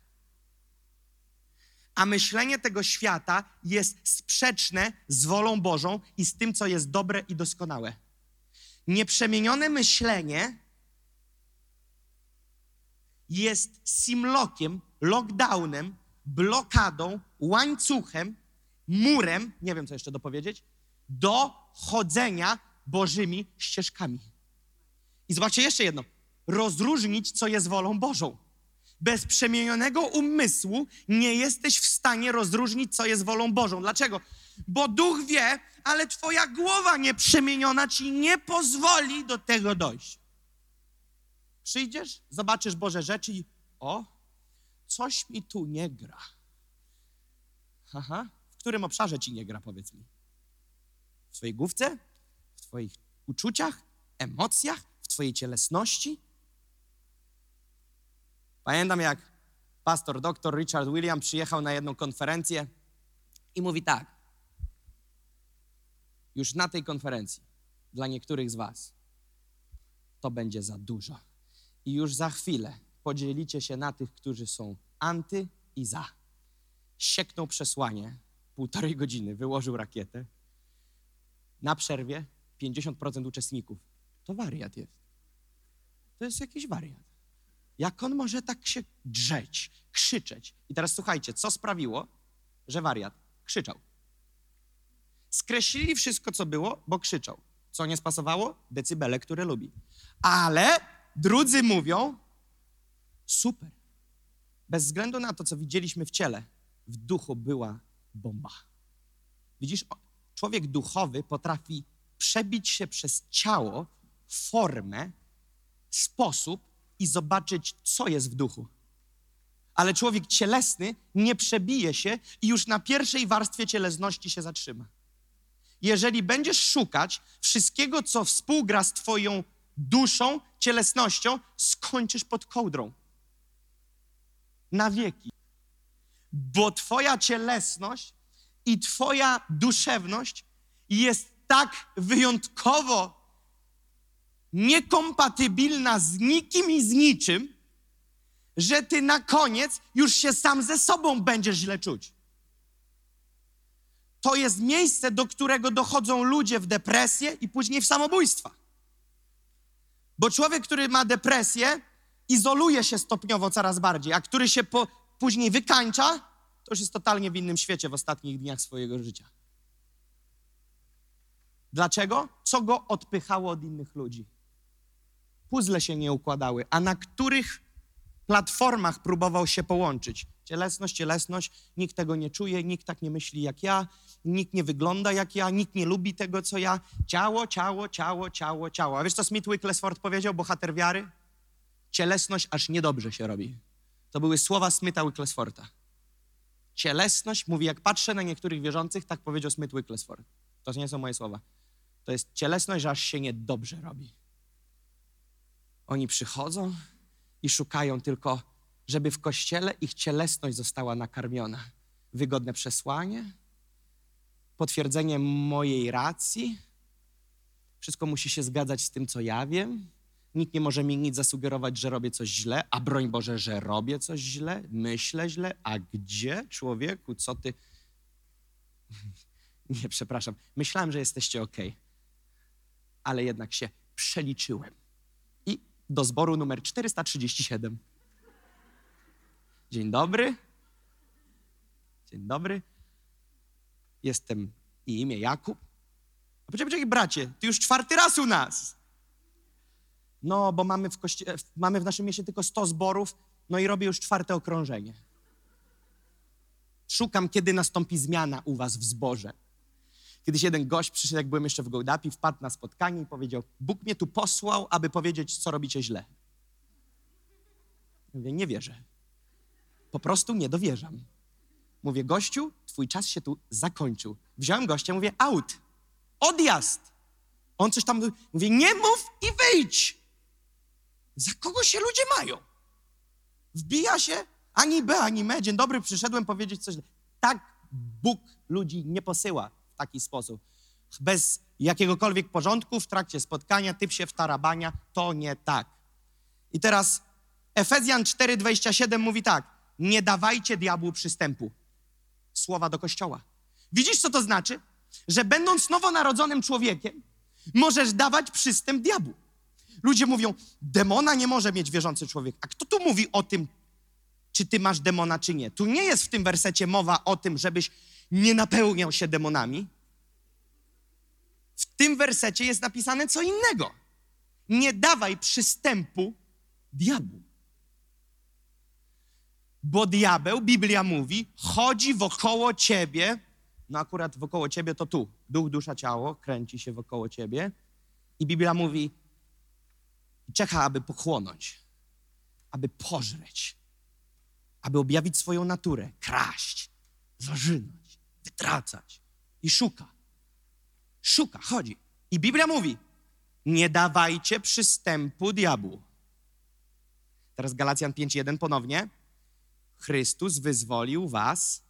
A myślenie tego świata jest sprzeczne z wolą Bożą i z tym, co jest dobre i doskonałe. Nieprzemienione myślenie jest simlokiem, lockdownem, blokadą, łańcuchem, murem, nie wiem co jeszcze dopowiedzieć, do chodzenia Bożymi ścieżkami. I zobaczcie jeszcze jedno. Rozróżnić, co jest wolą Bożą. Bez przemienionego umysłu nie jesteś w stanie rozróżnić, co jest wolą Bożą. Dlaczego? Bo duch wie, ale twoja głowa nieprzemieniona ci nie pozwoli do tego dojść. Przyjdziesz, zobaczysz Boże rzeczy i o, coś mi tu nie gra. Aha, w którym obszarze ci nie gra, powiedz mi? W twojej główce? W twoich uczuciach? Emocjach? W twojej cielesności? Pamiętam, jak pastor doktor Richard William przyjechał na jedną konferencję i mówi tak. Już na tej konferencji dla niektórych z was to będzie za dużo. I już za chwilę podzielicie się na tych, którzy są anty i za. Sieknął przesłanie, półtorej godziny, wyłożył rakietę. Na przerwie pięćdziesiąt procent uczestników. To wariat jest. To jest jakiś wariat. Jak on może tak się drzeć, krzyczeć? I teraz słuchajcie, co sprawiło, że wariat krzyczał? Skreślili wszystko, co było, bo krzyczał. Co nie spasowało? Decybele, które lubi. Ale drudzy mówią, super. Bez względu na to, co widzieliśmy w ciele, w duchu była bomba. Widzisz, człowiek duchowy potrafi przebić się przez ciało, formę, sposób i zobaczyć, co jest w duchu. Ale człowiek cielesny nie przebije się i już na pierwszej warstwie cielesności się zatrzyma. Jeżeli będziesz szukać wszystkiego, co współgra z twoją duszą, cielesnością, skończysz pod kołdrą. Na wieki. Bo twoja cielesność i twoja duszewność jest tak wyjątkowo niekompatybilna z nikim i z niczym, że ty na koniec już się sam ze sobą będziesz źle czuć. To jest miejsce, do którego dochodzą ludzie w depresję i później w samobójstwa. Bo człowiek, który ma depresję, izoluje się stopniowo coraz bardziej, a który się po, później wykańcza, to już jest totalnie w innym świecie w ostatnich dniach swojego życia. Dlaczego? Co go odpychało od innych ludzi? Puzzle się nie układały, a na których platformach próbował się połączyć? Cielesność, cielesność, nikt tego nie czuje, nikt tak nie myśli jak ja, nikt nie wygląda jak ja, nikt nie lubi tego, co ja. Ciało, ciało, ciało, ciało, ciało. A wiesz, co Smith Wigglesworth powiedział, bohater wiary? Cielesność aż niedobrze się robi. To były słowa Smitha Wiggleswortha. Cielesność, mówi, jak patrzę na niektórych wierzących, tak powiedział Smith Wigglesworth. To nie są moje słowa. To jest cielesność, że aż się niedobrze robi. Oni przychodzą i szukają tylko, żeby w kościele ich cielesność została nakarmiona. Wygodne przesłanie, potwierdzenie mojej racji. Wszystko musi się zgadzać z tym, co ja wiem. Nikt nie może mi nic zasugerować, że robię coś źle, a broń Boże, że robię coś źle, myślę źle. A gdzie, człowieku, co ty... Nie, przepraszam. Myślałem, że jesteście okej, okay, ale jednak się przeliczyłem. I do zboru numer czterysta trzydzieści siedem. Dzień dobry. Dzień dobry. Jestem i imię Jakub. A poczekaj, bracie, ty już czwarty raz u nas. No, bo mamy w, kości- mamy w naszym mieście tylko sto zborów, no i robię już czwarte okrążenie. Szukam, kiedy nastąpi zmiana u was w zborze. Kiedyś jeden gość przyszedł, jak byłem jeszcze w Gołdapie, wpadł na spotkanie i powiedział, Bóg mnie tu posłał, aby powiedzieć, co robicie źle. Mówię, nie wierzę. Po prostu nie dowierzam. Mówię, gościu, twój czas się tu zakończył. Wziąłem gościa, mówię, out, odjazd. On coś tam, mówię, nie mów i wyjdź. Za kogo się ludzie mają? Wbija się, ani B, ani M, dzień dobry, przyszedłem powiedzieć coś. Tak Bóg ludzi nie posyła. W taki sposób. Bez jakiegokolwiek porządku, w trakcie spotkania, typ się wtarabania, to nie tak. I teraz Efezjan cztery dwadzieścia siedem mówi tak. Nie dawajcie diabłu przystępu. Słowa do kościoła. Widzisz, co to znaczy? Że będąc nowonarodzonym człowiekiem, możesz dawać przystęp diabłu. Ludzie mówią, demona nie może mieć wierzący człowiek. A kto tu mówi o tym, czy ty masz demona, czy nie? Tu nie jest w tym wersecie mowa o tym, żebyś nie napełniał się demonami. W tym wersecie jest napisane co innego. Nie dawaj przystępu diabłu. Bo diabeł, Biblia mówi, chodzi wokoło ciebie, no akurat wokoło ciebie to tu, duch, dusza, ciało, kręci się wokoło ciebie i Biblia mówi, czeka, aby pochłonąć, aby pożreć, aby objawić swoją naturę, kraść, zażynać, wytracać i szuka, szuka, chodzi. I Biblia mówi, nie dawajcie przystępu diabłu. Teraz Galacjan pięć jeden ponownie. Chrystus wyzwolił was,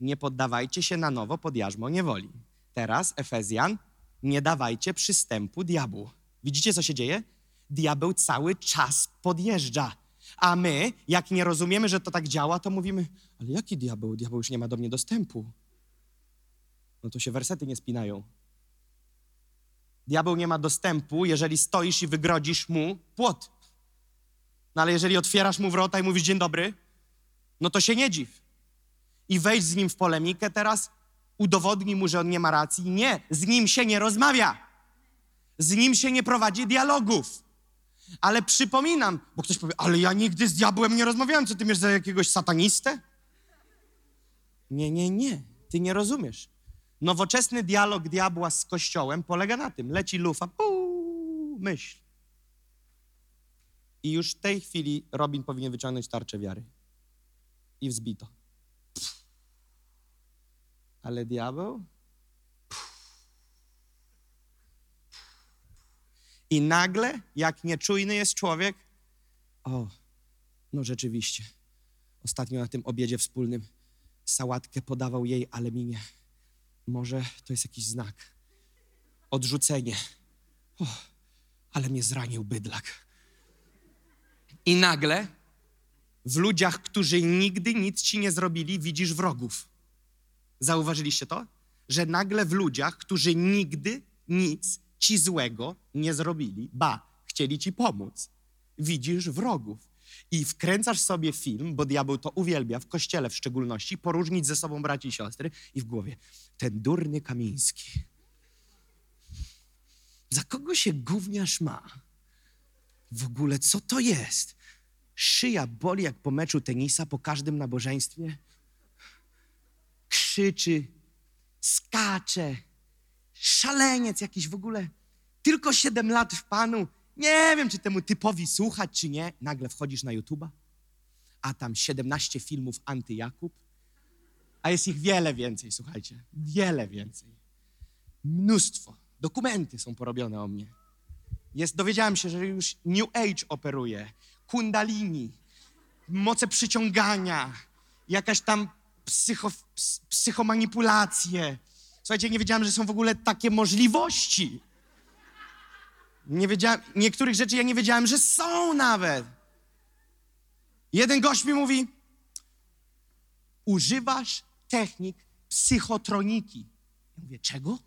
nie poddawajcie się na nowo pod jarzmo niewoli. Teraz Efezjan, nie dawajcie przystępu diabłu. Widzicie, co się dzieje? Diabeł cały czas podjeżdża. A my, jak nie rozumiemy, że to tak działa, to mówimy, ale jaki diabeł? Diabeł już nie ma do mnie dostępu. No to się wersety nie spinają. Diabeł nie ma dostępu, jeżeli stoisz i wygrodzisz mu płot. No ale jeżeli otwierasz mu wrota i mówisz dzień dobry, no to się nie dziw. I wejdź z nim w polemikę teraz, udowodnij mu, że on nie ma racji. Nie, z nim się nie rozmawia. Z nim się nie prowadzi dialogów. Ale przypominam, bo ktoś powie, ale ja nigdy z diabłem nie rozmawiałem, co ty masz za jakiegoś satanistę? Nie, nie, nie, ty nie rozumiesz. Nowoczesny dialog diabła z Kościołem polega na tym. Leci lufa, puu, myśl. I już w tej chwili Robin powinien wyciągnąć tarczę wiary. I wzbito. Pff. Ale diabeł? Pff. I nagle, jak nieczujny jest człowiek, o, no rzeczywiście, ostatnio na tym obiedzie wspólnym sałatkę podawał jej, ale mi nie. Może to jest jakiś znak. Odrzucenie. O, ale mnie zranił bydlak. I nagle w ludziach, którzy nigdy nic ci nie zrobili, widzisz wrogów. Zauważyliście to? Że nagle w ludziach, którzy nigdy nic ci złego nie zrobili, ba, chcieli ci pomóc, widzisz wrogów. I wkręcasz sobie film, bo diabeł to uwielbia, w kościele w szczególności, poróżnić ze sobą braci i siostry i w głowie, ten durny Kamiński. Za kogo się gówniarz ma? W ogóle co to jest? Szyja boli jak po meczu tenisa, po każdym nabożeństwie. Krzyczy, skacze, szaleniec jakiś w ogóle. Tylko siedem lat w Panu. Nie wiem, czy temu typowi słuchać, czy nie. Nagle wchodzisz na YouTube'a, a tam siedemnaście filmów antyjakub. A jest ich wiele więcej, słuchajcie. Wiele więcej. Mnóstwo. Dokumenty są porobione o mnie. Jest, dowiedziałem się, że już New Age operuje. Kundalini, moce przyciągania, jakaś tam psycho, ps, psychomanipulacje. Słuchajcie, nie wiedziałem, że są w ogóle takie możliwości. Nie wiedziałem, niektórych rzeczy ja nie wiedziałem, że są nawet. Jeden gość mi mówi, używasz technik psychotroniki. Ja mówię, czego?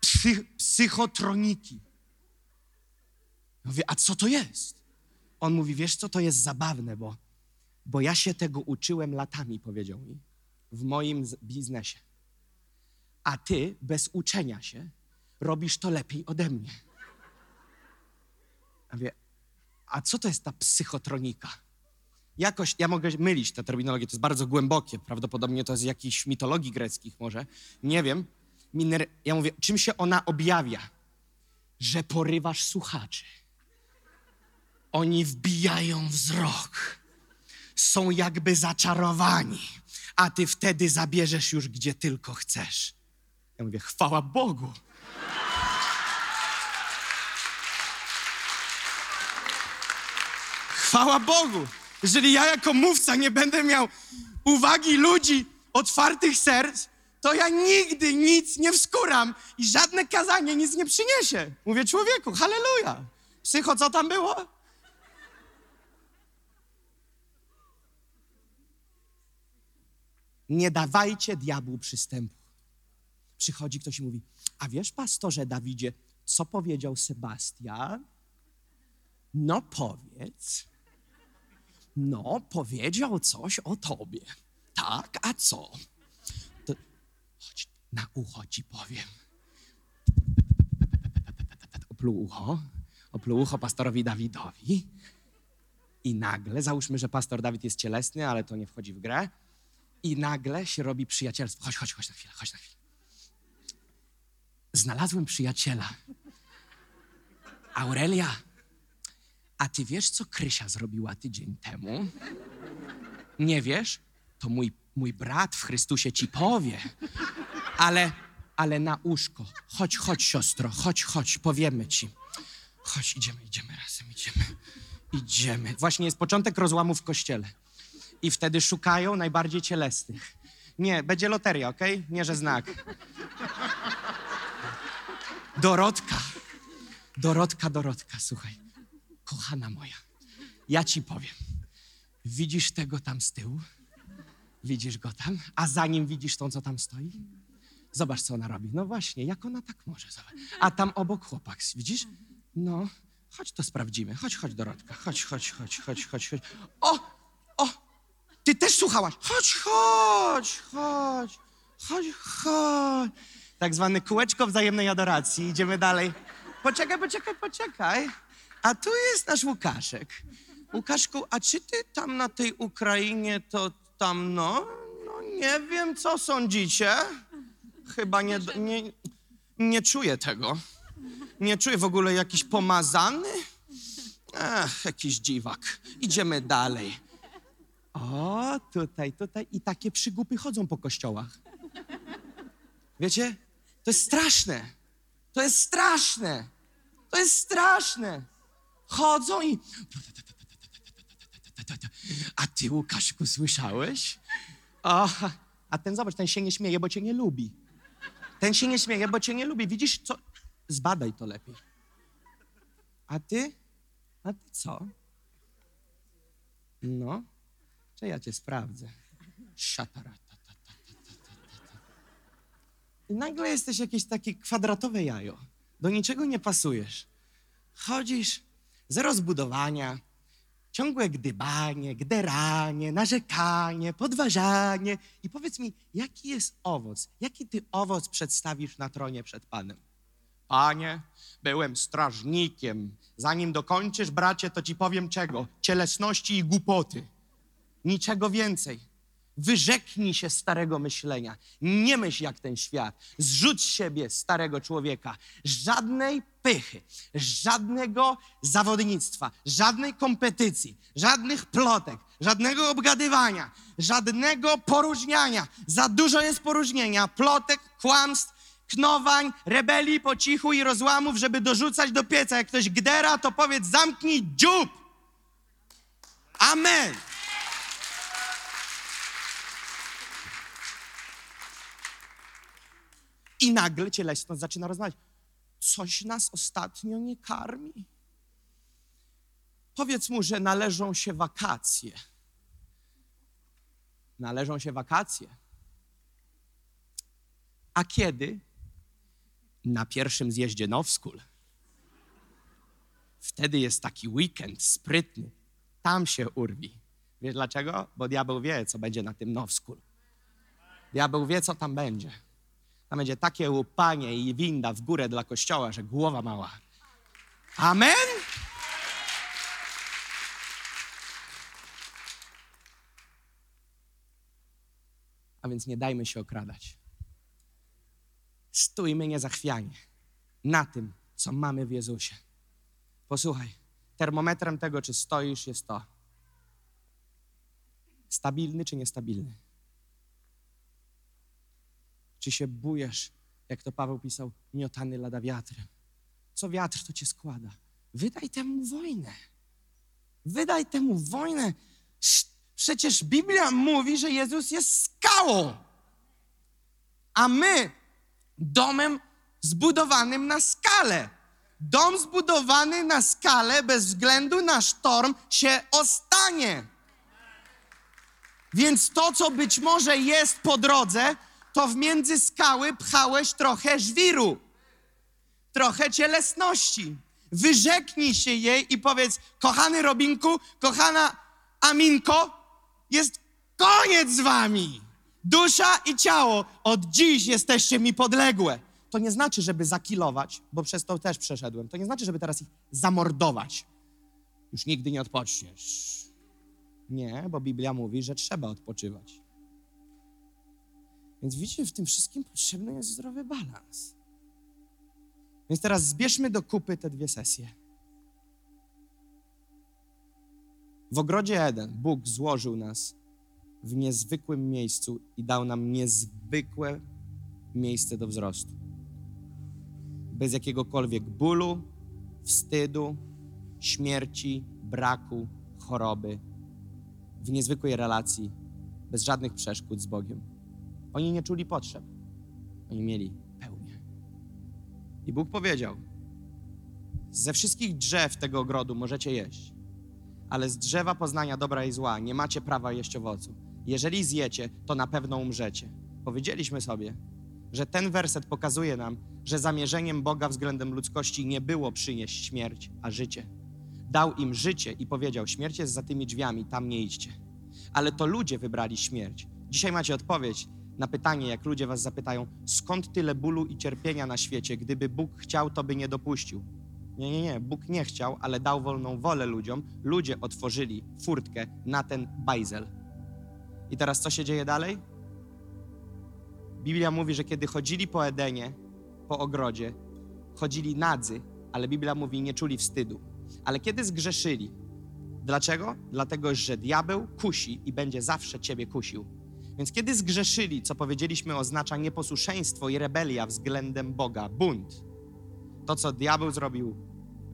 Psy, psychotroniki. Ja mówię, a co to jest? On mówi, wiesz co, to jest zabawne, bo, bo ja się tego uczyłem latami, powiedział mi, w moim biznesie. A ty bez uczenia się robisz to lepiej ode mnie. Ja mówię, a co to jest ta psychotronika? Jakoś, ja mogę mylić tę terminologię, to jest bardzo głębokie, prawdopodobnie to jest z jakichś mitologii greckich może, nie wiem. Ja mówię, czym się ona objawia? Że porywasz słuchaczy. Oni wbijają wzrok, są jakby zaczarowani, a ty wtedy zabierzesz już gdzie tylko chcesz. Ja mówię, chwała Bogu. Chwała Bogu. Jeżeli ja jako mówca nie będę miał uwagi ludzi, otwartych serc, to ja nigdy nic nie wskuram i żadne kazanie nic nie przyniesie. Mówię, człowieku, halleluja. Psycho, co tam było? Nie dawajcie diabłu przystępu. Przychodzi ktoś i mówi, a wiesz, pastorze Dawidzie, co powiedział Sebastian? No powiedz. No, powiedział coś o tobie. Tak, a co? Na ucho ci powiem. opluł ucho, opluł ucho pastorowi Dawidowi i nagle, załóżmy, że pastor Dawid jest cielesny, ale to nie wchodzi w grę i nagle się robi przyjacielstwo. Chodź, chodź, chodź na chwilę, chodź na chwilę. Znalazłem przyjaciela. Aurelia, a ty wiesz, co Krysia zrobiła tydzień temu? Nie wiesz? To mój, mój brat w Chrystusie ci powie. Ale, ale na uszko. Chodź, chodź, siostro, chodź, chodź, powiemy ci. Chodź, idziemy, idziemy razem, idziemy. Idziemy. Właśnie jest początek rozłamu w kościele. I wtedy szukają najbardziej cielesnych. Nie, będzie loteria, okej? Okay? Nie, że znak. Dorotka. Dorotka, Dorotka, słuchaj. Kochana moja, ja ci powiem. Widzisz tego tam z tyłu? Widzisz go tam? A za nim widzisz tą, co tam stoi? Zobacz, co ona robi. No właśnie, jak ona tak może? Zobacz. A tam obok chłopak, widzisz? No, chodź to sprawdzimy. Chodź, chodź, Dorotka. Chodź, chodź, chodź, chodź, chodź, chodź. O, o, ty też słuchałaś. Chodź, chodź, chodź, chodź, chodź. Tak zwane kółeczko wzajemnej adoracji. Idziemy dalej. Poczekaj, poczekaj, poczekaj. A tu jest nasz Łukaszek. Łukaszku, a czy ty tam na tej Ukrainie to tam, no, no nie wiem, co sądzicie? Chyba nie, nie, nie czuję tego. Nie czuję w ogóle jakiś pomazany? Ach, jakiś dziwak. Idziemy dalej. O, tutaj, tutaj. I takie przygupy chodzą po kościołach. Wiecie? To jest straszne. To jest straszne. To jest straszne. Chodzą i... A ty, Łukaszku, słyszałeś? O, a ten, zobacz, ten się nie śmieje, bo cię nie lubi. Ten się nie śmieje, bo cię nie lubi. Widzisz, co? Zbadaj to lepiej. A ty? A ty co? No, czy ja cię sprawdzę? I nagle jesteś jakieś takie kwadratowe jajo. Do niczego nie pasujesz. Chodzisz ze rozbudowania, ciągłe gdybanie, gderanie, narzekanie, podważanie. I powiedz mi, jaki jest owoc? Jaki ty owoc przedstawisz na tronie przed Panem? Panie, byłem strażnikiem. Zanim dokończysz, bracie, to ci powiem czego? Cielesności i głupoty. Niczego więcej. Wyrzeknij się starego myślenia. Nie myśl jak ten świat. Zrzuć z siebie starego człowieka. Żadnej pychy, żadnego zawodnictwa, żadnej kompetycji, żadnych plotek, żadnego obgadywania, żadnego poróżniania. Za dużo jest poróżnienia, plotek, kłamstw, knowań, rebelii po cichu i rozłamów, żeby dorzucać do pieca. Jak ktoś gdera, to powiedz zamknij dziób. Amen. I nagle cielesność zaczyna rozmawiać. Coś nas ostatnio nie karmi. Powiedz mu, że należą się wakacje. Należą się wakacje. A kiedy? Na pierwszym zjeździe Now Church. Wtedy jest taki weekend sprytny. Tam się urwi. Wiesz dlaczego? Bo diabeł wie, co będzie na tym Now Church. Diabeł wie, co tam będzie. Tam będzie takie łupanie i winda w górę dla kościoła, że głowa mała. Amen? A więc nie dajmy się okradać. Stójmy niezachwianie na tym, co mamy w Jezusie. Posłuchaj, termometrem tego, czy stoisz, jest to. Stabilny czy niestabilny? Czy się bujesz, jak to Paweł pisał, miotany lada wiatrem? Co wiatr, to cię składa. Wydaj temu wojnę. Wydaj temu wojnę. Przecież Biblia mówi, że Jezus jest skałą. A my domem zbudowanym na skale. Dom zbudowany na skale bez względu na sztorm się ostanie. Więc to, co być może jest po drodze, to w między skały pchałeś trochę żwiru, trochę cielesności. Wyrzeknij się jej i powiedz, kochany Robinku, kochana Aminko, jest koniec z wami. Dusza i ciało, od dziś jesteście mi podległe. to nie znaczy, żeby zakilować, bo przez to też przeszedłem. To nie znaczy, żeby teraz ich zamordować. Już nigdy nie odpoczniesz. Nie, bo Biblia mówi, że trzeba odpoczywać. Więc widzicie, w tym wszystkim potrzebny jest zdrowy balans. Więc teraz zbierzmy do kupy te dwie sesje. W ogrodzie Eden Bóg złożył nas w niezwykłym miejscu i dał nam niezwykłe miejsce do wzrostu. Bez jakiegokolwiek bólu, wstydu, śmierci, braku, choroby. W niezwykłej relacji, bez żadnych przeszkód z Bogiem. Oni nie czuli potrzeb. Oni mieli pełnię. I Bóg powiedział, ze wszystkich drzew tego ogrodu możecie jeść, ale z drzewa poznania dobra i zła nie macie prawa jeść owocu. Jeżeli zjecie, to na pewno umrzecie. Powiedzieliśmy sobie, że ten werset pokazuje nam, że zamierzeniem Boga względem ludzkości nie było przynieść śmierć, a życie. Dał im życie i powiedział, śmierć jest za tymi drzwiami, tam nie idźcie. Ale to ludzie wybrali śmierć. Dzisiaj macie odpowiedź na pytanie, jak ludzie was zapytają, skąd tyle bólu i cierpienia na świecie? Gdyby Bóg chciał, to by nie dopuścił. Nie, nie, nie, Bóg nie chciał, ale dał wolną wolę ludziom. Ludzie otworzyli furtkę na ten bajzel. I teraz co się dzieje dalej? Biblia mówi, że kiedy chodzili po Edenie, po ogrodzie, chodzili nadzy, ale Biblia mówi, nie czuli wstydu. Ale kiedy zgrzeszyli? Dlaczego? Dlatego, że diabeł kusi i będzie zawsze ciebie kusił. Więc kiedy zgrzeszyli, co powiedzieliśmy, oznacza nieposłuszeństwo i rebelia względem Boga, bunt. To, co diabeł zrobił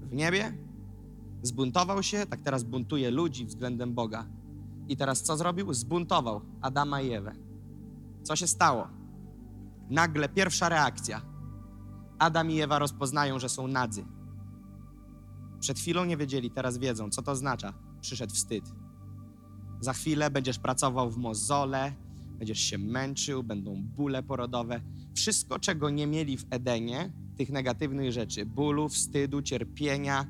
w niebie, zbuntował się, tak teraz buntuje ludzi względem Boga. I teraz co zrobił? Zbuntował Adama i Ewę. Co się stało? Nagle pierwsza reakcja. Adam i Ewa rozpoznają, że są nadzy. Przed chwilą nie wiedzieli, teraz wiedzą, co to oznacza. Przyszedł wstyd. Za chwilę będziesz pracował w mozole, będziesz się męczył, będą bóle porodowe. Wszystko, czego nie mieli w Edenie, tych negatywnych rzeczy, bólu, wstydu, cierpienia,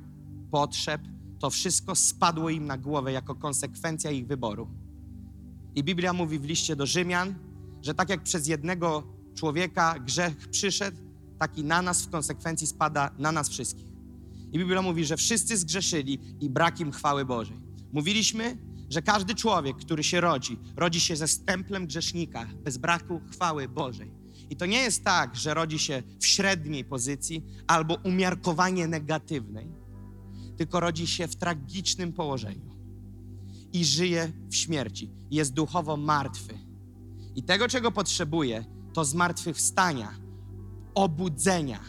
potrzeb, to wszystko spadło im na głowę jako konsekwencja ich wyboru. I Biblia mówi w liście do Rzymian, że tak jak przez jednego człowieka grzech przyszedł, tak i na nas w konsekwencji spada na nas wszystkich. I Biblia mówi, że wszyscy zgrzeszyli i brak im chwały Bożej. Mówiliśmy, że każdy człowiek, który się rodzi, rodzi się ze stemplem grzesznika, bez braku chwały Bożej. I to nie jest tak, że rodzi się w średniej pozycji albo umiarkowanie negatywnej, tylko rodzi się w tragicznym położeniu i żyje w śmierci. Jest duchowo martwy. I tego, czego potrzebuje, to zmartwychwstania, obudzenia,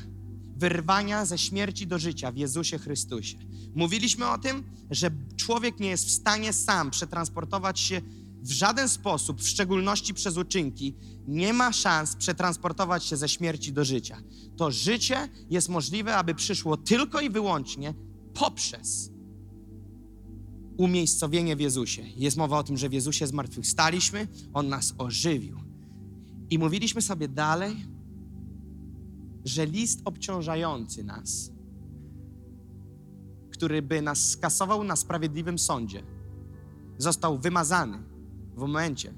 wyrwania ze śmierci do życia w Jezusie Chrystusie. Mówiliśmy o tym, że człowiek nie jest w stanie sam przetransportować się w żaden sposób, w szczególności przez uczynki, nie ma szans przetransportować się ze śmierci do życia. To życie jest możliwe, aby przyszło tylko i wyłącznie poprzez umiejscowienie w Jezusie. Jest mowa o tym, że w Jezusie zmartwychwstaliśmy, On nas ożywił. I mówiliśmy sobie dalej, że list obciążający nas, który by nas skasował na sprawiedliwym sądzie, został wymazany w momencie,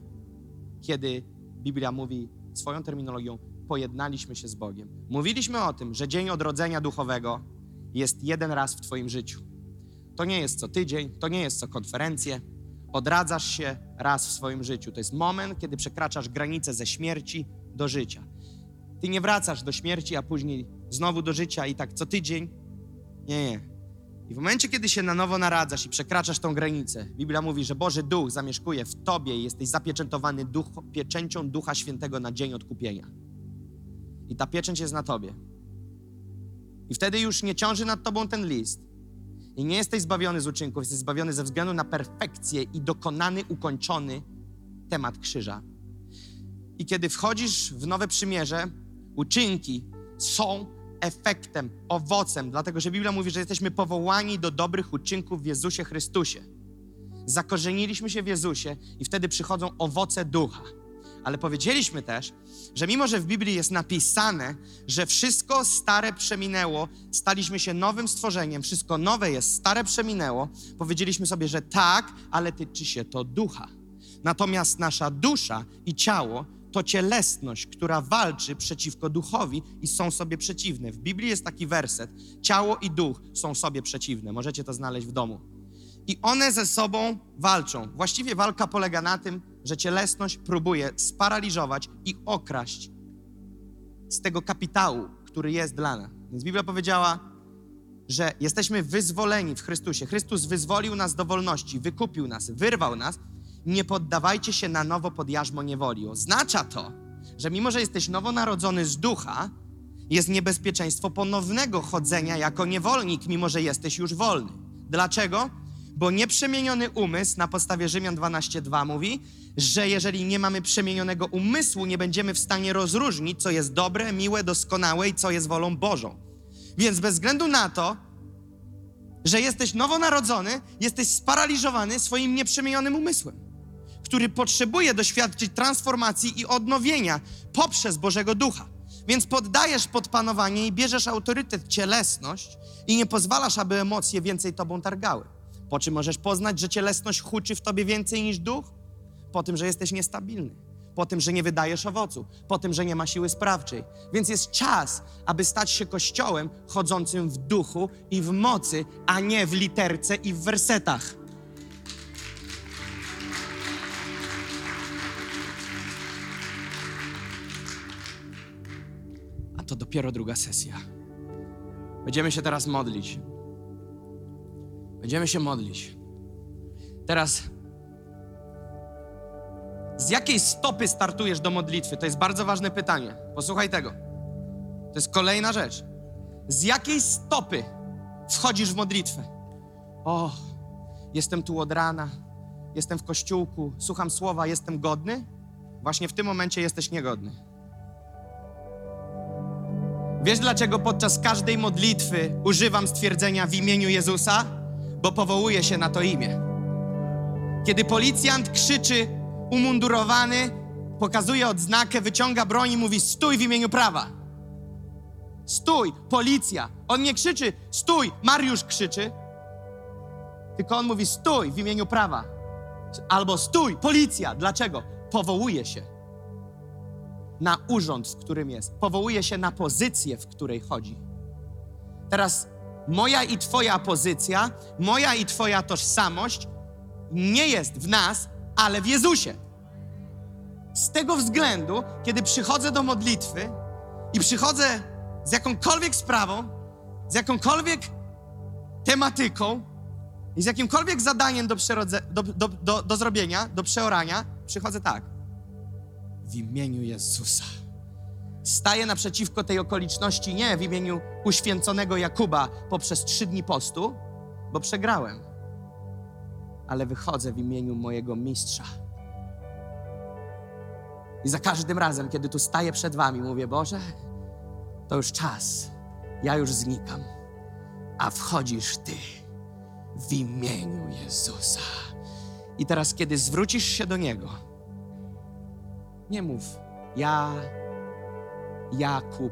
kiedy Biblia mówi swoją terminologią, pojednaliśmy się z Bogiem. Mówiliśmy o tym, że dzień odrodzenia duchowego jest jeden raz w twoim życiu. To nie jest co tydzień, to nie jest co konferencje. Odradzasz się raz w swoim życiu. To jest moment, kiedy przekraczasz granicę ze śmierci do życia. Ty nie wracasz do śmierci, a później znowu do życia i tak co tydzień. Nie, nie. I w momencie, kiedy się na nowo naradzasz i przekraczasz tą granicę, Biblia mówi, że Boży Duch zamieszkuje w tobie i jesteś zapieczętowany duch, pieczęcią Ducha Świętego na dzień odkupienia. I ta pieczęć jest na tobie. I wtedy już nie ciąży nad tobą ten list. I nie jesteś zbawiony z uczynków, jesteś zbawiony ze względu na perfekcję i dokonany, ukończony temat krzyża. I kiedy wchodzisz w nowe przymierze, uczynki są efektem, owocem, dlatego że Biblia mówi, że jesteśmy powołani do dobrych uczynków w Jezusie Chrystusie. Zakorzeniliśmy się w Jezusie i wtedy przychodzą owoce ducha. Ale powiedzieliśmy też, że mimo, że w Biblii jest napisane, że wszystko stare przeminęło, staliśmy się nowym stworzeniem, wszystko nowe jest, stare przeminęło, powiedzieliśmy sobie, że tak, ale tyczy się to ducha. Natomiast nasza dusza i ciało to cielesność, która walczy przeciwko duchowi i są sobie przeciwne. W Biblii jest taki werset, ciało i duch są sobie przeciwne. Możecie to znaleźć w domu. I one ze sobą walczą. Właściwie walka polega na tym, że cielesność próbuje sparaliżować i okraść z tego kapitału, który jest dla nas. Więc Biblia powiedziała, że jesteśmy wyzwoleni w Chrystusie. Chrystus wyzwolił nas do wolności, wykupił nas, wyrwał nas. Nie poddawajcie się na nowo pod jarzmo niewoli. Oznacza to, że mimo, że jesteś nowonarodzony z ducha, jest niebezpieczeństwo ponownego chodzenia jako niewolnik, mimo że jesteś już wolny. Dlaczego? Bo nieprzemieniony umysł na podstawie Rzymian dwanaście dwa mówi, że jeżeli nie mamy przemienionego umysłu, nie będziemy w stanie rozróżnić, co jest dobre, miłe, doskonałe i co jest wolą Bożą. Więc bez względu na to, że jesteś nowonarodzony, jesteś sparaliżowany swoim nieprzemienionym umysłem, który potrzebuje doświadczyć transformacji i odnowienia poprzez Bożego Ducha. Więc poddajesz pod panowanie i bierzesz autorytet, cielesność i nie pozwalasz, aby emocje więcej tobą targały. Po czym możesz poznać, że cielesność huczy w tobie więcej niż duch? Po tym, że jesteś niestabilny, po tym, że nie wydajesz owocu, po tym, że nie ma siły sprawczej. Więc jest czas, aby stać się Kościołem chodzącym w duchu i w mocy, a nie w literce i w wersetach. A to dopiero druga sesja. Będziemy się teraz modlić. Będziemy się modlić. Teraz... Z jakiej stopy startujesz do modlitwy? To jest bardzo ważne pytanie. Posłuchaj tego. To jest kolejna rzecz. Z jakiej stopy wchodzisz w modlitwę? O, jestem tu od rana, jestem w kościółku, słucham słowa, jestem godny? Właśnie w tym momencie jesteś niegodny. Wiesz, dlaczego podczas każdej modlitwy używam stwierdzenia w imieniu Jezusa? Bo powołuję się na to imię. Kiedy policjant krzyczy, umundurowany, pokazuje odznakę, wyciąga broń i mówi: stój w imieniu prawa. Stój, policja. On nie krzyczy: stój, Mariusz krzyczy. Tylko on mówi: stój w imieniu prawa. Albo stój, policja. Dlaczego? Powołuje się na urząd, w którym jest. Powołuje się na pozycję, w której chodzi. Teraz moja i twoja pozycja, moja i twoja tożsamość nie jest w nas, ale w Jezusie. Z tego względu, kiedy przychodzę do modlitwy i przychodzę z jakąkolwiek sprawą, z jakąkolwiek tematyką i z jakimkolwiek zadaniem do, przerodze, do, do, do, do zrobienia, do przeorania, przychodzę tak. W imieniu Jezusa. Staję naprzeciwko tej okoliczności nie w imieniu uświęconego Jakuba poprzez trzy dni postu, bo przegrałem. Ale wychodzę w imieniu mojego mistrza. I za każdym razem, kiedy tu staję przed wami, mówię: Boże, to już czas, ja już znikam, a wchodzisz Ty w imieniu Jezusa. I teraz, kiedy zwrócisz się do Niego, nie mów: ja, Jakub,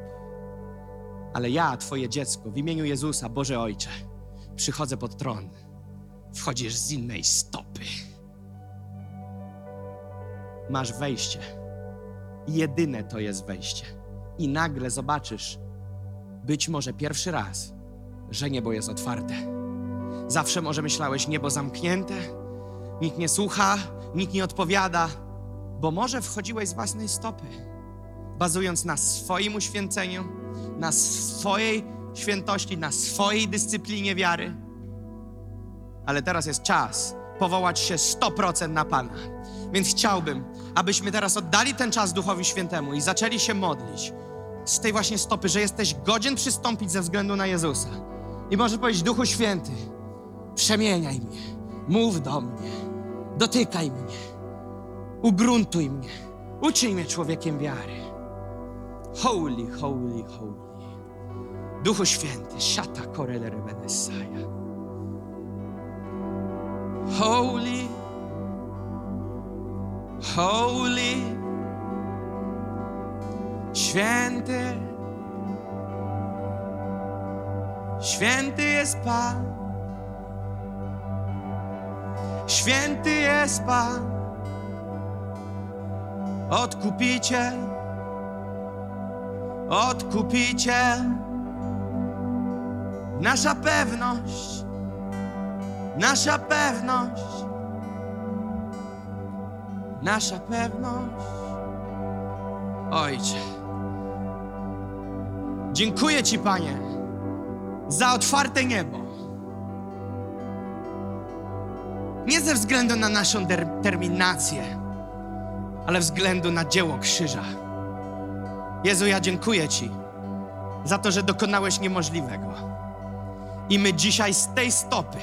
ale ja, Twoje dziecko, w imieniu Jezusa, Boże Ojcze, przychodzę pod tron. Wchodzisz z innej stopy. Masz wejście. Jedyne to jest wejście. I nagle zobaczysz, być może pierwszy raz, że niebo jest otwarte. Zawsze może myślałeś: niebo zamknięte, nikt nie słucha, nikt nie odpowiada, bo może wchodziłeś z własnej stopy, bazując na swoim uświęceniu, na swojej świętości, na swojej dyscyplinie wiary. Ale teraz jest czas powołać się sto procent na Pana. Więc chciałbym, abyśmy teraz oddali ten czas Duchowi Świętemu i zaczęli się modlić z tej właśnie stopy, że jesteś godzien przystąpić ze względu na Jezusa. I możesz powiedzieć: Duchu Święty, przemieniaj mnie, mów do mnie, dotykaj mnie, ugruntuj mnie, uczyń mnie człowiekiem wiary. Holy, holy, holy. Duchu Święty, siata korele rebenesaja. Holy, holy, święty, święty jest Pan, święty jest Pan, Odkupiciel, Odkupiciel, nasza pewność, nasza pewność, nasza pewność. Ojcze, dziękuję Ci, Panie, za otwarte niebo. Nie ze względu na naszą determinację, ale względu na dzieło krzyża. Jezu, ja dziękuję Ci za to, że dokonałeś niemożliwego. I my dzisiaj z tej stopy,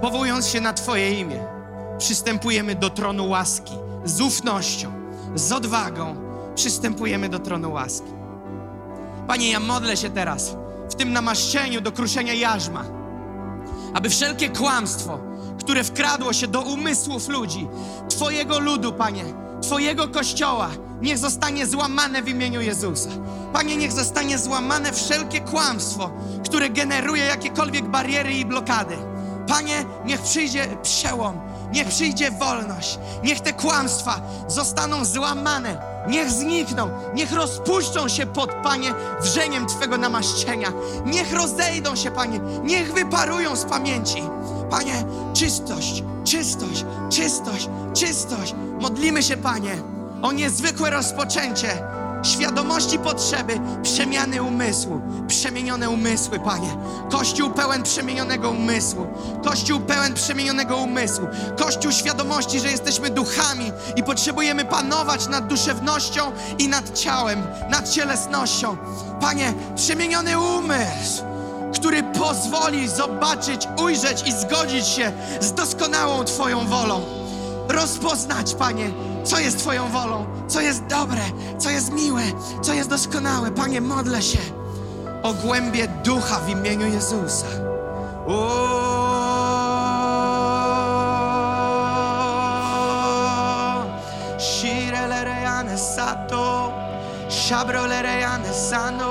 powołując się na Twoje imię, przystępujemy do tronu łaski. Z ufnością, z odwagą przystępujemy do tronu łaski. Panie, ja modlę się teraz w tym namaszczeniu do kruszenia jarzma, aby wszelkie kłamstwo, które wkradło się do umysłów ludzi, Twojego ludu, Panie, Twojego Kościoła, niech zostanie złamane w imieniu Jezusa. Panie, niech zostanie złamane wszelkie kłamstwo, które generuje jakiekolwiek bariery i blokady. Panie, niech przyjdzie przełom, niech przyjdzie wolność, niech te kłamstwa zostaną złamane. Niech znikną, niech rozpuszczą się pod, Panie, wrzeniem Twego namaszczenia. Niech rozejdą się, Panie, niech wyparują z pamięci. Panie, czystość, czystość, czystość, czystość. Modlimy się, Panie, o niezwykłe rozpoczęcie świadomości potrzeby przemiany umysłu. Przemienione umysły, Panie. Kościół pełen przemienionego umysłu. Kościół pełen przemienionego umysłu. Kościół świadomości, że jesteśmy duchami i potrzebujemy panować nad duszewnością i nad ciałem, nad cielesnością. Panie, przemieniony umysł, który pozwoli zobaczyć, ujrzeć i zgodzić się z doskonałą Twoją wolą. Rozpoznać, Panie, co jest Twoją wolą, co jest dobre, co jest miłe, co jest doskonałe. Panie, modlę się o głębie ducha w imieniu Jezusa. O, shire le rejane sato, szabro le rejane sano,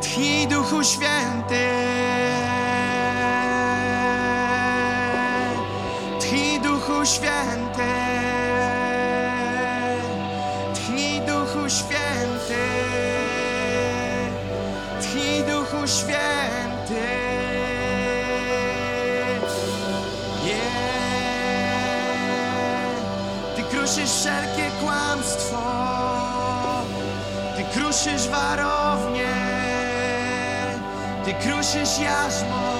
tchij Duchu Święty, tchij Duchu Święty, tchij Duchu Święty. Święty, yeah. Ty kruszysz wszelkie kłamstwo, Ty kruszysz warownię, Ty kruszysz jarzmo.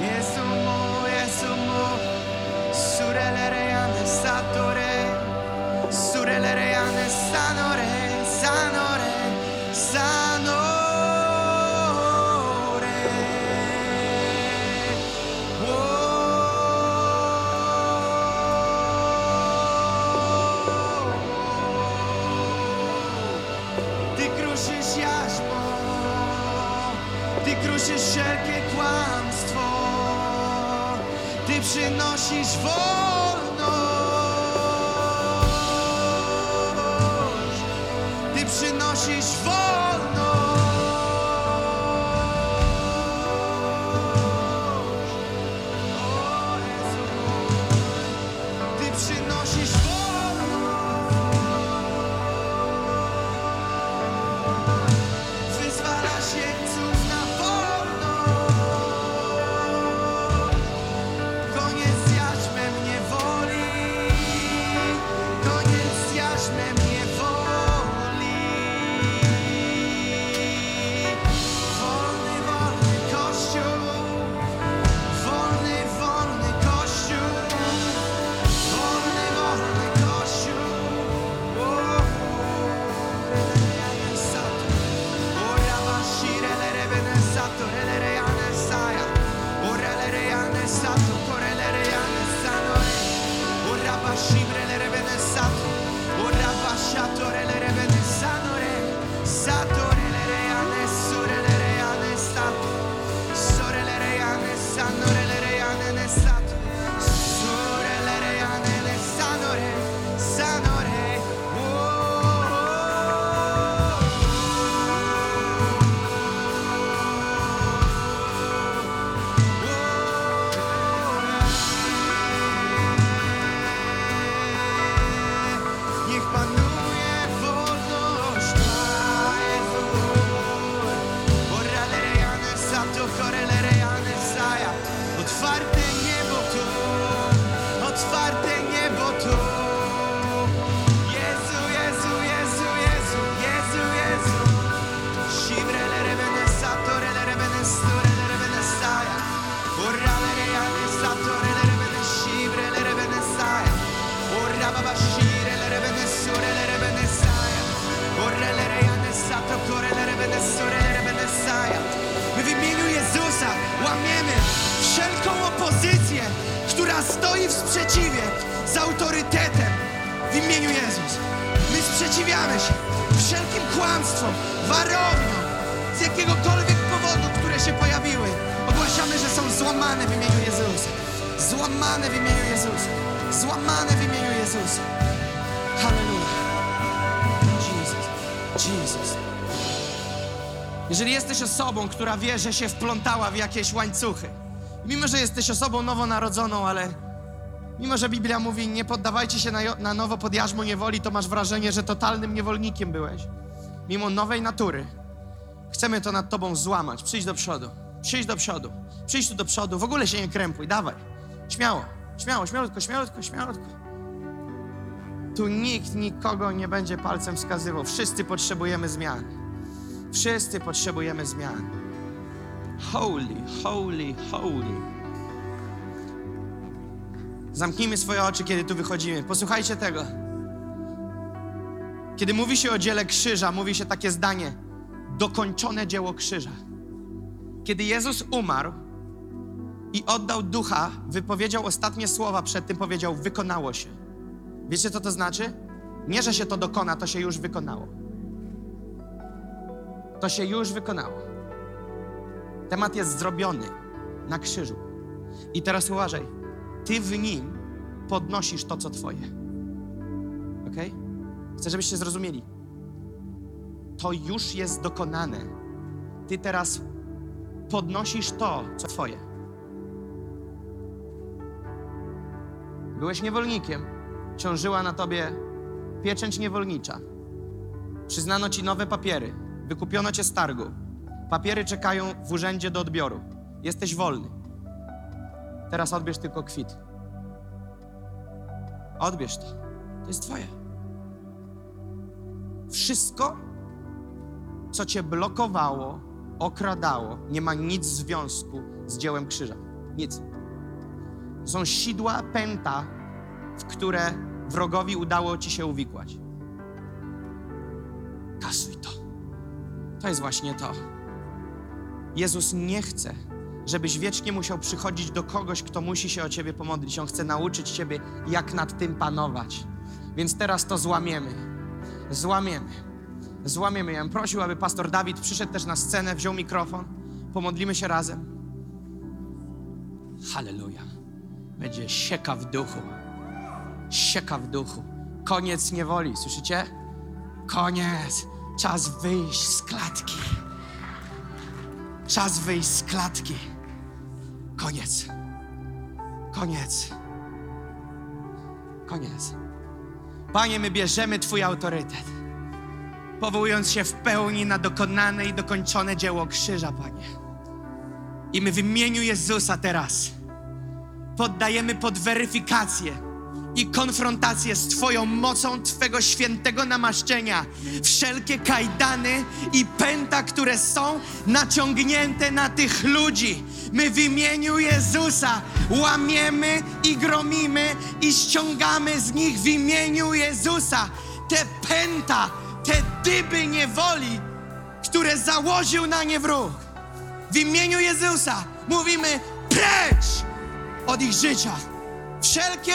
Jezu mu, Jezu mu, surele rejane satore, surele rejane sanore, sanore, sanore. Wszelkie kłamstwo, Ty przynosisz wolność, Ty przynosisz wolność, o Jezu, Ty przynosisz wolność. My w imieniu Jezusa łamiemy wszelką opozycję, która stoi w sprzeciwie z autorytetem w imieniu Jezusa. My sprzeciwiamy się wszelkim kłamstwom, warowniom, z jakiegokolwiek powodu, które się pojawiły. Ogłaszamy, że są złamane w imieniu Jezusa. Złamane w imieniu Jezusa. Złamane w imieniu Jezusa. Hallelujah. Jesus, Jesus. Jeżeli jesteś osobą, która wie, że się wplątała w jakieś łańcuchy, mimo że jesteś osobą nowonarodzoną, ale mimo że Biblia mówi, nie poddawajcie się na, na nowo pod jarzmo niewoli, to masz wrażenie, że totalnym niewolnikiem byłeś. Mimo nowej natury, chcemy to nad tobą złamać. Przyjdź do przodu, przyjdź do przodu, przyjdź tu do przodu, w ogóle się nie krępuj, dawaj. Śmiało, śmiało, śmiałutko, śmiałutko, śmiałutko. Tu nikt nikogo nie będzie palcem wskazywał. Wszyscy potrzebujemy zmian. Wszyscy potrzebujemy zmian. Holy, holy, holy. Zamknijmy swoje oczy, kiedy tu wychodzimy. Posłuchajcie tego. Kiedy mówi się o dziele krzyża, mówi się takie zdanie: dokończone dzieło krzyża. Kiedy Jezus umarł i oddał ducha, wypowiedział ostatnie słowa, przed tym powiedział: wykonało się. Wiecie, co to znaczy? Nie, że się to dokona, to się już wykonało. To się już wykonało. Temat jest zrobiony na krzyżu. I teraz uważaj, ty w nim podnosisz to, co twoje. Okej? Chcę, żebyście zrozumieli. To już jest dokonane. Ty teraz podnosisz to, co twoje. Byłeś niewolnikiem. Ciążyła na tobie pieczęć niewolnicza. Przyznano ci nowe papiery. Wykupiono cię z targu. Papiery czekają w urzędzie do odbioru. Jesteś wolny. Teraz odbierz tylko kwit. Odbierz to. To jest twoje. Wszystko, co cię blokowało, okradało, nie ma nic w związku z dziełem krzyża. Nic. Są sidła, pęta, w które wrogowi udało ci się uwikłać. Kasuj to. To jest właśnie to. Jezus nie chce, żebyś wiecznie musiał przychodzić do kogoś, kto musi się o ciebie pomodlić. On chce nauczyć ciebie, jak nad tym panować. Więc teraz to złamiemy. Złamiemy. Złamiemy. Ja bym prosił, aby pastor Dawid przyszedł też na scenę, wziął mikrofon. Pomodlimy się razem. Halleluja. Będzie sieka w duchu. Sieka w duchu. Koniec niewoli. Słyszycie? Koniec. Czas wyjść z klatki. Czas wyjść z klatki. Koniec. Koniec. Koniec. Panie, my bierzemy Twój autorytet, powołując się w pełni na dokonane i dokończone dzieło krzyża, Panie. I my w imieniu Jezusa teraz poddajemy pod weryfikację i konfrontację z Twoją mocą Twego świętego namaszczenia wszelkie kajdany i pęta, które są naciągnięte na tych ludzi. My w imieniu Jezusa łamiemy i gromimy i ściągamy z nich w imieniu Jezusa te pęta, te dyby niewoli, które założył na nie wróg. W imieniu Jezusa mówimy: precz od ich życia. Wszelkie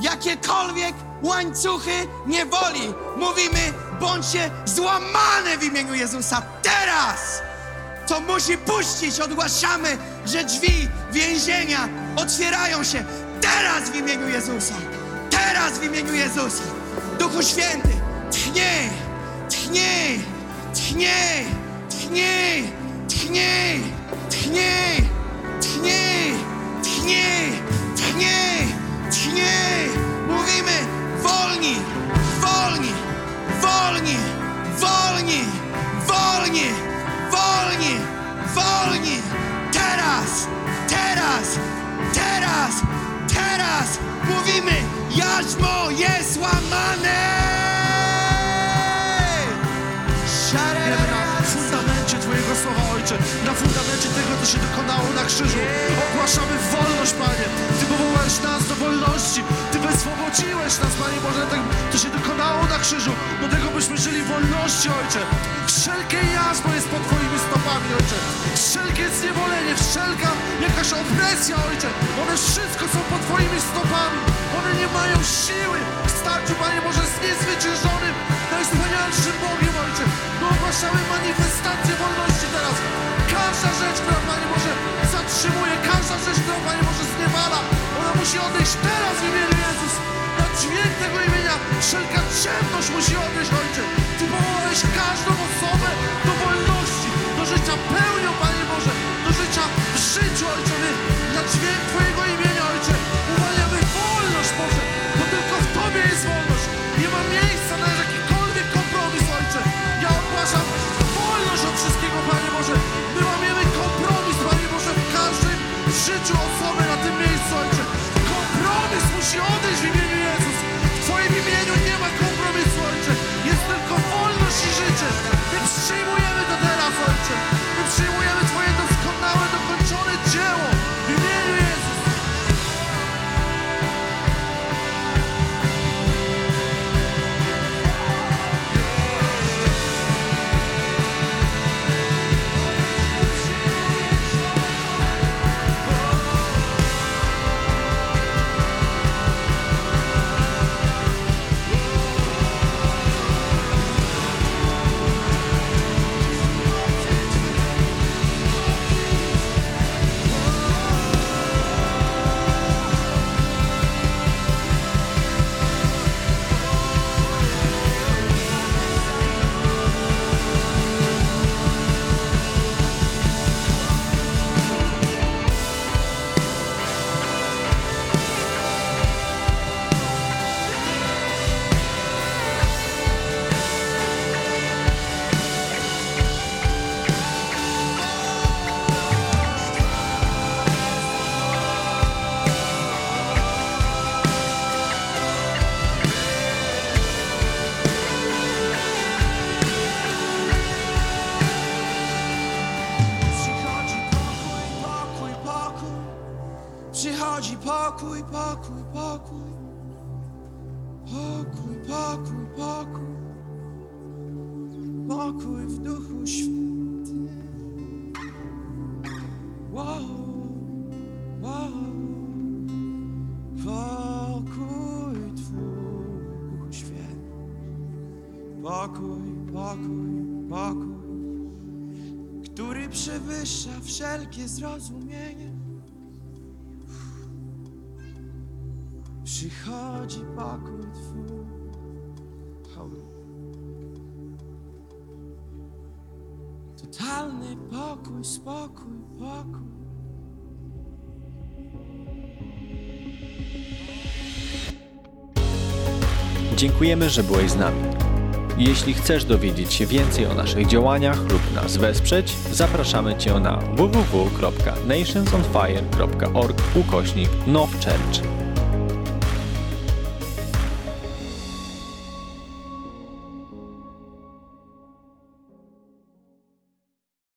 jakiekolwiek łańcuchy niewoli. Mówimy: bądźcie złamane w imieniu Jezusa. Teraz to musi puścić. Ogłaszamy, że drzwi więzienia otwierają się. Teraz w imieniu Jezusa. Teraz w imieniu Jezusa. Duchu Święty, tchnij, tchnij, tchnij, tchnij, tchnij, tchnij, tchnij, tchnij, tchnij. Nie! Mówimy: wolni! Wolni! Wolni! Wolni! Wolni! Wolni! Wolni! Teraz! Teraz! Teraz! Teraz! Mówimy! Jarzmo jest łamane! Słowa Ojcze, na fundamencie tego, co się dokonało na krzyżu. Ogłaszamy wolność, Panie. Ty powołałeś nas do wolności. Ty wyswobodziłeś nas, Panie Boże, tak, co się dokonało na krzyżu. Do tego byśmy żyli w wolności, Ojcze. Wszelkie jarzmo jest pod Twoimi stopami, Ojcze. Wszelkie zniewolenie, wszelka jakaś opresja, Ojcze. One wszystko są pod Twoimi stopami. One nie mają siły w starciu, Panie Boże, z niezwyciężonym, najwspanialszym Bogiem, Ojcze. My ogłaszamy manifestację wolności. Teraz każda rzecz, która, Panie Boże, zatrzymuje, każda rzecz, która, Panie Boże, zniewala, ona musi odejść teraz w imieniu Jezus. Na dźwięk tego imienia wszelka ciemność musi odejść, Ojcze. Ty powołałeś każdą osobę do wolności, do życia pełnią, Panie Boże, do życia w życiu, Ojcze. My na dźwięk Twojego imienia, Ojcze, uwalniamy wolność, Boże, bo tylko w Tobie jest wolność. Nie ma miejsca na jakikolwiek kompromis, Ojcze. Ja ogłaszam wolność od wszystkiego, Panie Boże. My łamiemy kompromis, Panie Boże, w każdym życiu osoby na tym miejscu, Ojcze. Kompromis musi odejść w imieniu Jezus. W Twoim imieniu nie ma kompromisu, Ojcze. Jest tylko wolność i życie. My przyjmujemy to teraz, Ojcze. My przyjmujemy Twoje doskonałe, dokończone dzieło w imieniu Jezus. Wszelkie zrozumienie. Przychodzi pokój Twój. Totalny pokój, spokój, pokój. Dziękujemy, że byłeś z nami. Jeśli chcesz dowiedzieć się więcej o naszych działaniach lub nas wesprzeć, zapraszamy Cię na www kropka nationsonfire kropka org ukośnik Now Church.